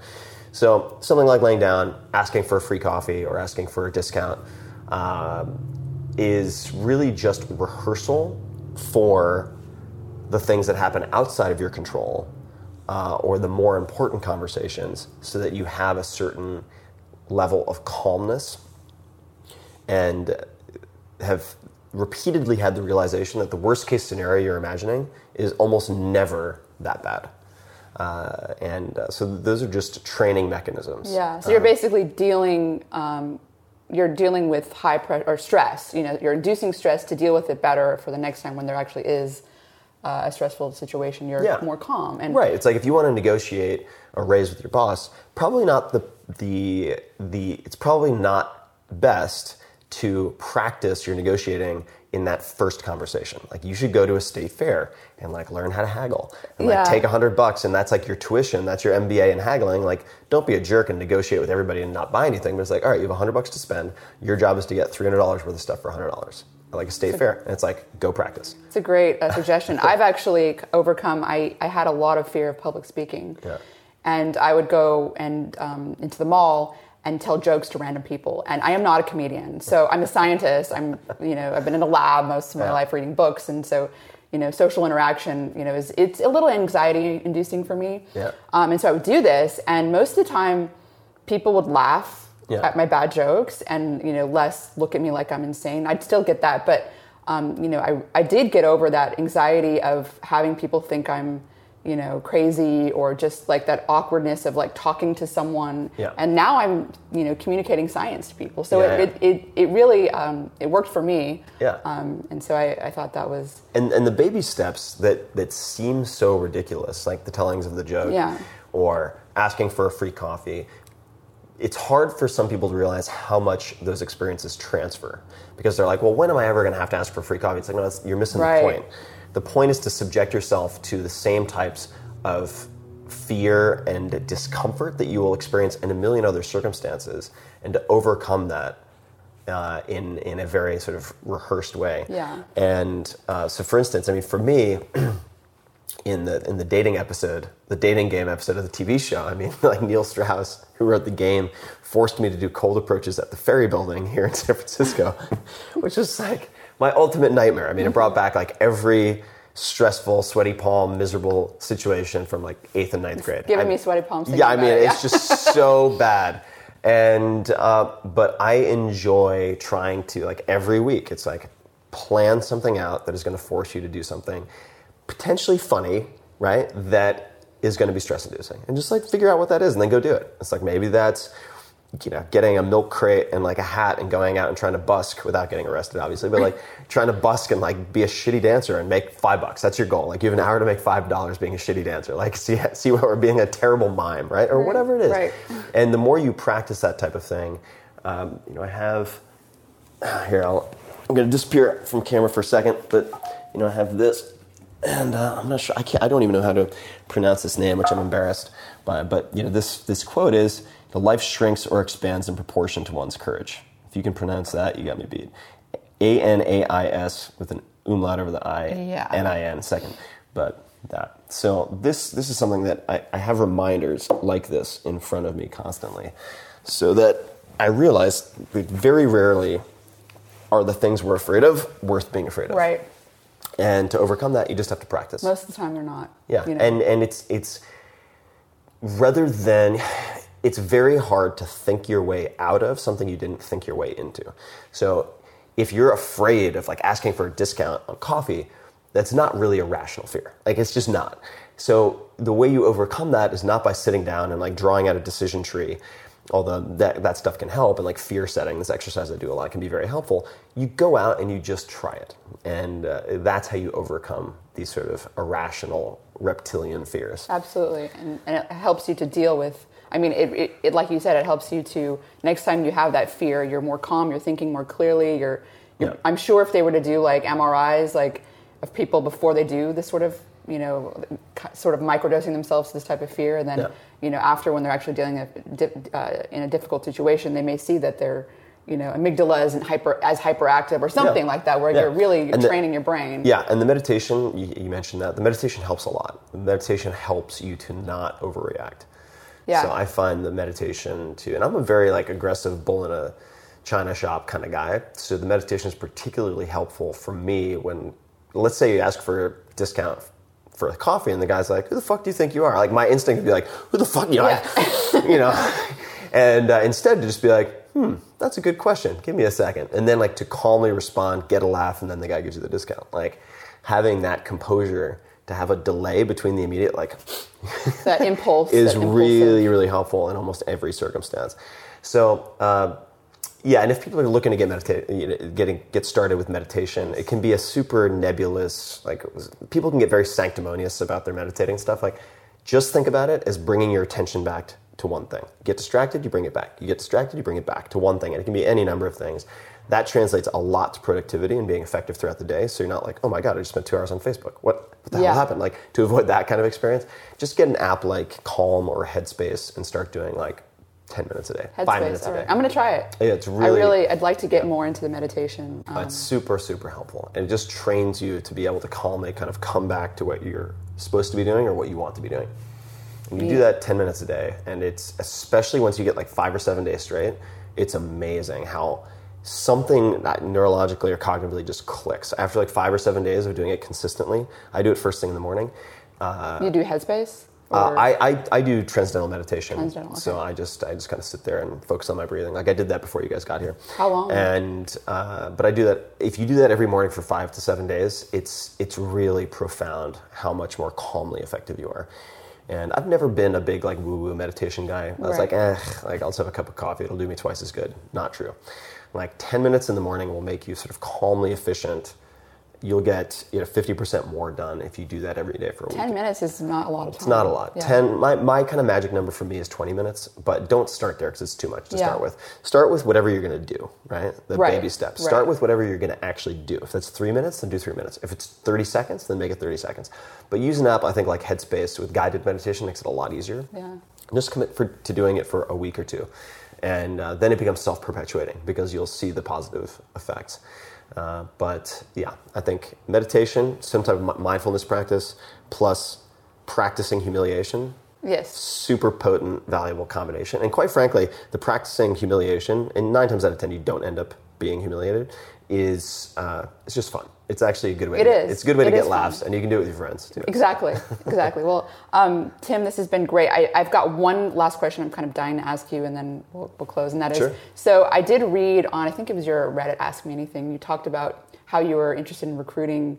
So something like laying down, asking for a free coffee or asking for a discount uh, is really just rehearsal for the things that happen outside of your control uh, or the more important conversations, so that you have a certain level of calmness, and have repeatedly had the realization that the worst case scenario you're imagining is almost never that bad. Uh, and uh, so those are just training mechanisms. Yeah. So you're um, basically dealing, um, you're dealing with high pressure or stress. You know, you're inducing stress to deal with it better for the next time when there actually is uh, a stressful situation. You're yeah. more calm. And right. It's like if you want to negotiate a raise with your boss, probably not the the the. It's probably not best to practice your negotiating in that first conversation. Like you should go to a state fair and like learn how to haggle and like yeah. take a hundred bucks. And that's like your tuition. That's your M B A in haggling. Like don't be a jerk and negotiate with everybody and not buy anything. But it's like, all right, you have a hundred bucks to spend. Your job is to get three hundred dollars worth of stuff for a hundred dollars. Like a state a, fair. And it's like, go practice. It's a great uh, suggestion. I've actually overcome, I, I had a lot of fear of public speaking yeah. and I would go and um, into the mall and tell jokes to random people. And I am not a comedian. So I'm a scientist. I'm, you know, I've been in a lab most of my yeah. life reading books. And so, you know, social interaction, you know, is it's a little anxiety inducing for me. Yeah. Um, and so I would do this. And most of the time people would laugh yeah. at my bad jokes and, you know, less look at me like I'm insane. I'd still get that. But, um, you know, I, I did get over that anxiety of having people think I'm, you know, crazy, or just like that awkwardness of like talking to someone. Yeah. And now I'm, you know, communicating science to people. So yeah, it, yeah. it, it, it really, um, it worked for me. Yeah. Um, and so I, I thought that was. And and the baby steps that, that seem so ridiculous, like the tellings of the joke yeah. or asking for a free coffee. It's hard for some people to realize how much those experiences transfer, because they're like, well, when am I ever going to have to ask for free coffee? It's like, no, that's, you're missing right. the point. The point is to subject yourself to the same types of fear and discomfort that you will experience in a million other circumstances, and to overcome that uh, in in a very sort of rehearsed way. Yeah. And uh, so, for instance, I mean, for me, in the in the dating episode, the dating game episode of the T V show, I mean, like Neil Strauss, who wrote the game, forced me to do cold approaches at the Ferry Building here in San Francisco, which is like my ultimate nightmare. I mean, it brought back like every stressful, sweaty palm, miserable situation from like eighth and ninth grade. It's giving I'm, me sweaty palms. Yeah, I mean, it, yeah. it's just so bad. And, uh, but I enjoy trying to, like every week, it's like plan something out that is going to force you to do something potentially funny, right? That is going to be stress inducing, and just like figure out what that is and then go do it. It's like, maybe that's, you know, getting a milk crate and like a hat and going out and trying to busk without getting arrested, obviously, but like trying to busk and like be a shitty dancer and make five bucks. That's your goal. Like you have an hour to make five dollars being a shitty dancer. Like see see what we're being a terrible mime, right? Or right, whatever it is. Right. And the more you practice that type of thing, um, you know, I have here. I'll, I'm going to disappear from camera for a second, but you know, I have this, and uh, I'm not sure. I can't. I don't even know how to pronounce this name, which I'm embarrassed by. But you know, this this quote is, "The life shrinks or expands in proportion to one's courage." If you can pronounce that, you got me beat. A N A I S with an umlaut over the I, yeah. N I N second. But that. So this this is something that I, I have reminders like this in front of me constantly, so that I realize that very rarely are the things we're afraid of worth being afraid of. Right. And to overcome that, you just have to practice. Most of the time they're not. Yeah. You know? And and it's it's rather than it's very hard to think your way out of something you didn't think your way into. So if you're afraid of like asking for a discount on coffee, that's not really a rational fear. Like it's just not. So the way you overcome that is not by sitting down and like drawing out a decision tree although that, that stuff can help, and like fear setting, this exercise I do a lot, can be very helpful. You go out and you just try it. And uh, that's how you overcome these sort of irrational reptilian fears. Absolutely. And, and it helps you to deal with, I mean, it, it, it, like you said, it helps you to, next time you have that fear, you're more calm, you're thinking more clearly. You're, you're yeah. I'm sure if they were to do like M R Is, like of people before they do this sort of, you know, sort of microdosing themselves to this type of fear, and then, yeah. you know, after when they're actually dealing with, uh, in a difficult situation, they may see that they're, you know, amygdala isn't hyper as hyperactive or something yeah. like that, where yeah. you're really you're the, training your brain. Yeah, and the meditation, you, you mentioned that, the meditation helps a lot. The meditation helps you to not overreact. Yeah. So I find the meditation too, and I'm a very like aggressive bull in a china shop kind of guy, so the meditation is particularly helpful for me when, let's say you ask for a discount for a coffee, and the guy's like, who the fuck do you think you are? Like my instinct would be like, who the fuck, you know, yeah. I, you know? And uh, instead to just be like, hmm, that's a good question. Give me a second. And then like to calmly respond, get a laugh, and then the guy gives you the discount. Like having that composure to have a delay between the immediate, like that impulse is that really, really helpful in almost every circumstance. So, uh, yeah. And if people are looking to get medita- you know, getting, get started with meditation, it can be a super nebulous, like people can get very sanctimonious about their meditating stuff. Like just think about it as bringing your attention back to to one thing. Get distracted, you bring it back. You get distracted, you bring it back to one thing. And it can be any number of things. That translates a lot to productivity and being effective throughout the day. So you're not like, oh my God, I just spent two hours on Facebook. What, what the yeah. hell happened? Like to avoid that kind of experience, just get an app like Calm or Headspace and start doing like ten minutes a day, Headspace, five minutes a day. Right. I'm going to try it. Yeah, it's really, I really, I'd like to get yeah. more into the meditation. Um, it's super, super helpful. And it just trains you to be able to calmly kind of come back to what you're supposed to be doing or what you want to be doing. And you do that ten minutes a day, and it's, especially once you get like five or seven days straight, it's amazing how something not neurologically or cognitively just clicks. After like five or seven days of doing it consistently, I do it first thing in the morning. Uh, you do Headspace? Uh, I, I, I do transcendental meditation. Transcendental, okay. So I just I just kind of sit there and focus on my breathing. Like I did that before you guys got here. How long? And uh, but I do that. If you do that every morning for five to seven days, it's it's really profound how much more calmly effective you are. And I've never been a big like woo-woo meditation guy. I was right. like, eh, like I'll just have a cup of coffee. It'll do me twice as good. Not true. Like ten minutes in the morning will make you sort of calmly efficient. You'll get, you know, fifty percent more done if you do that every day for a week. ten minutes is not a lot of time. It's not a lot. Yeah. ten my, my kind of magic number for me is twenty minutes, but don't start there because it's too much to yeah. start with. Start with whatever you're going to do, right? The right. baby steps. Right. Start with whatever you're going to actually do. If that's three minutes, then do three minutes. If it's thirty seconds, then make it thirty seconds. But use an app, I think, like Headspace with guided meditation makes it a lot easier. Yeah. Just commit for, to doing it for a week or two. And uh, then it becomes self-perpetuating because you'll see the positive effects. Uh, but yeah, I think meditation, some type of mindfulness practice, plus practicing humiliation. Yes. Super potent, valuable combination. And quite frankly, the practicing humiliation, and nine times out of ten, you don't end up being humiliated, is uh, it's just fun. It's actually a good way. It to, is. It's a good way it to get laughs, fun. And you can do it with your friends too. Exactly. Exactly. Well, um, Tim, this has been great. I, I've got one last question I'm kind of dying to ask you, and then we'll, we'll close. And that sure. is, so I did read on, I think it was your Reddit Ask Me Anything. You talked about how you were interested in recruiting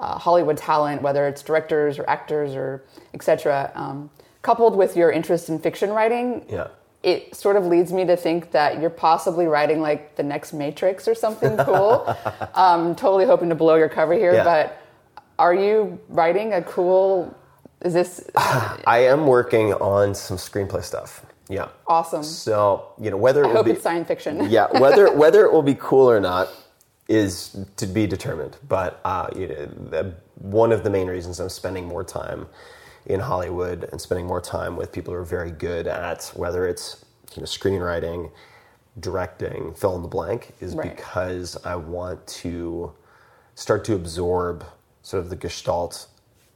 uh, Hollywood talent, whether it's directors or actors or et cetera. Um, coupled with your interest in fiction writing. Yeah. It sort of leads me to think that you're possibly writing like the next Matrix or something cool. um, totally hoping to blow your cover here, yeah. but are you writing a cool, is this? I am working on some screenplay stuff. Yeah. Awesome. So, you know, whether it I will hope be. It's science fiction. yeah. Whether, whether it will be cool or not is to be determined. But uh, you know, the, one of the main reasons I'm spending more time in Hollywood and spending more time with people who are very good at, whether it's, you know, screenwriting, directing, fill in the blank, is right. because I want to start to absorb sort of the gestalt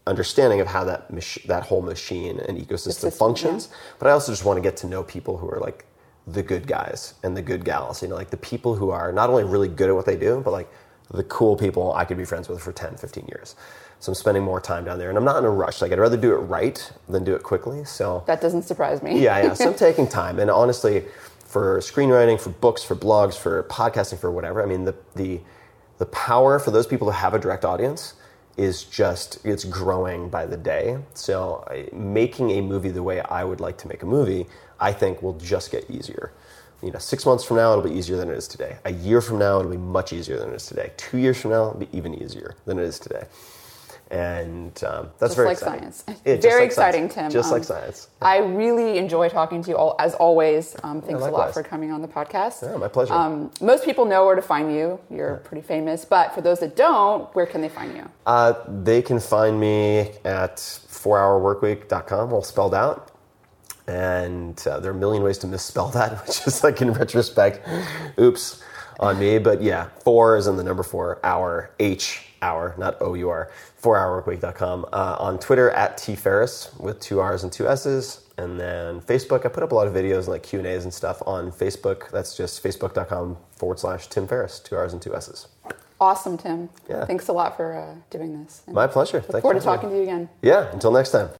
understanding of how that mach- that whole machine and ecosystem system, functions. Yeah. But I also just want to get to know people who are like the good guys and the good gals, you know, like the people who are not only really good at what they do, but like the cool people I could be friends with for ten, fifteen years. So I'm spending more time down there, and I'm not in a rush. Like I'd rather do it right than do it quickly. So that doesn't surprise me. yeah, yeah. So I'm taking time, and honestly, for screenwriting, for books, for blogs, for podcasting, for whatever. I mean, the the the power for those people who have a direct audience is just it's growing by the day. So I, making a movie the way I would like to make a movie, I think will just get easier. You know, six months from now, it'll be easier than it is today. A year from now, it'll be much easier than it is today. Two years from now, it'll be even easier than it is today. And um, that's just very like exciting. Science. Yeah, just very like exciting, science. Tim. Just um, like science. Yeah. I really enjoy talking to you all, as always. Um, thanks yeah, a lot for coming on the podcast. Yeah, my pleasure. Um, most people know where to find you. You're yeah. pretty famous. But for those that don't, where can they find you? Uh, they can find me at four hour work week dot com, all spelled out. And uh, there are a million ways to misspell that, which is like in retrospect, oops, on me. But yeah, four is in the number four, hour, H, hour, not O U R, four hour work week dot com. Uh, on Twitter, at T Ferriss with two R's and two S's. And then Facebook, I put up a lot of videos and like Q and A's and stuff on Facebook. That's just facebook.com forward slash Tim Ferriss, two R's and two S's. Awesome, Tim. Yeah. Thanks a lot for uh, doing this. And my pleasure. Look Thanks forward for to talking me. to you again. Yeah, until next time.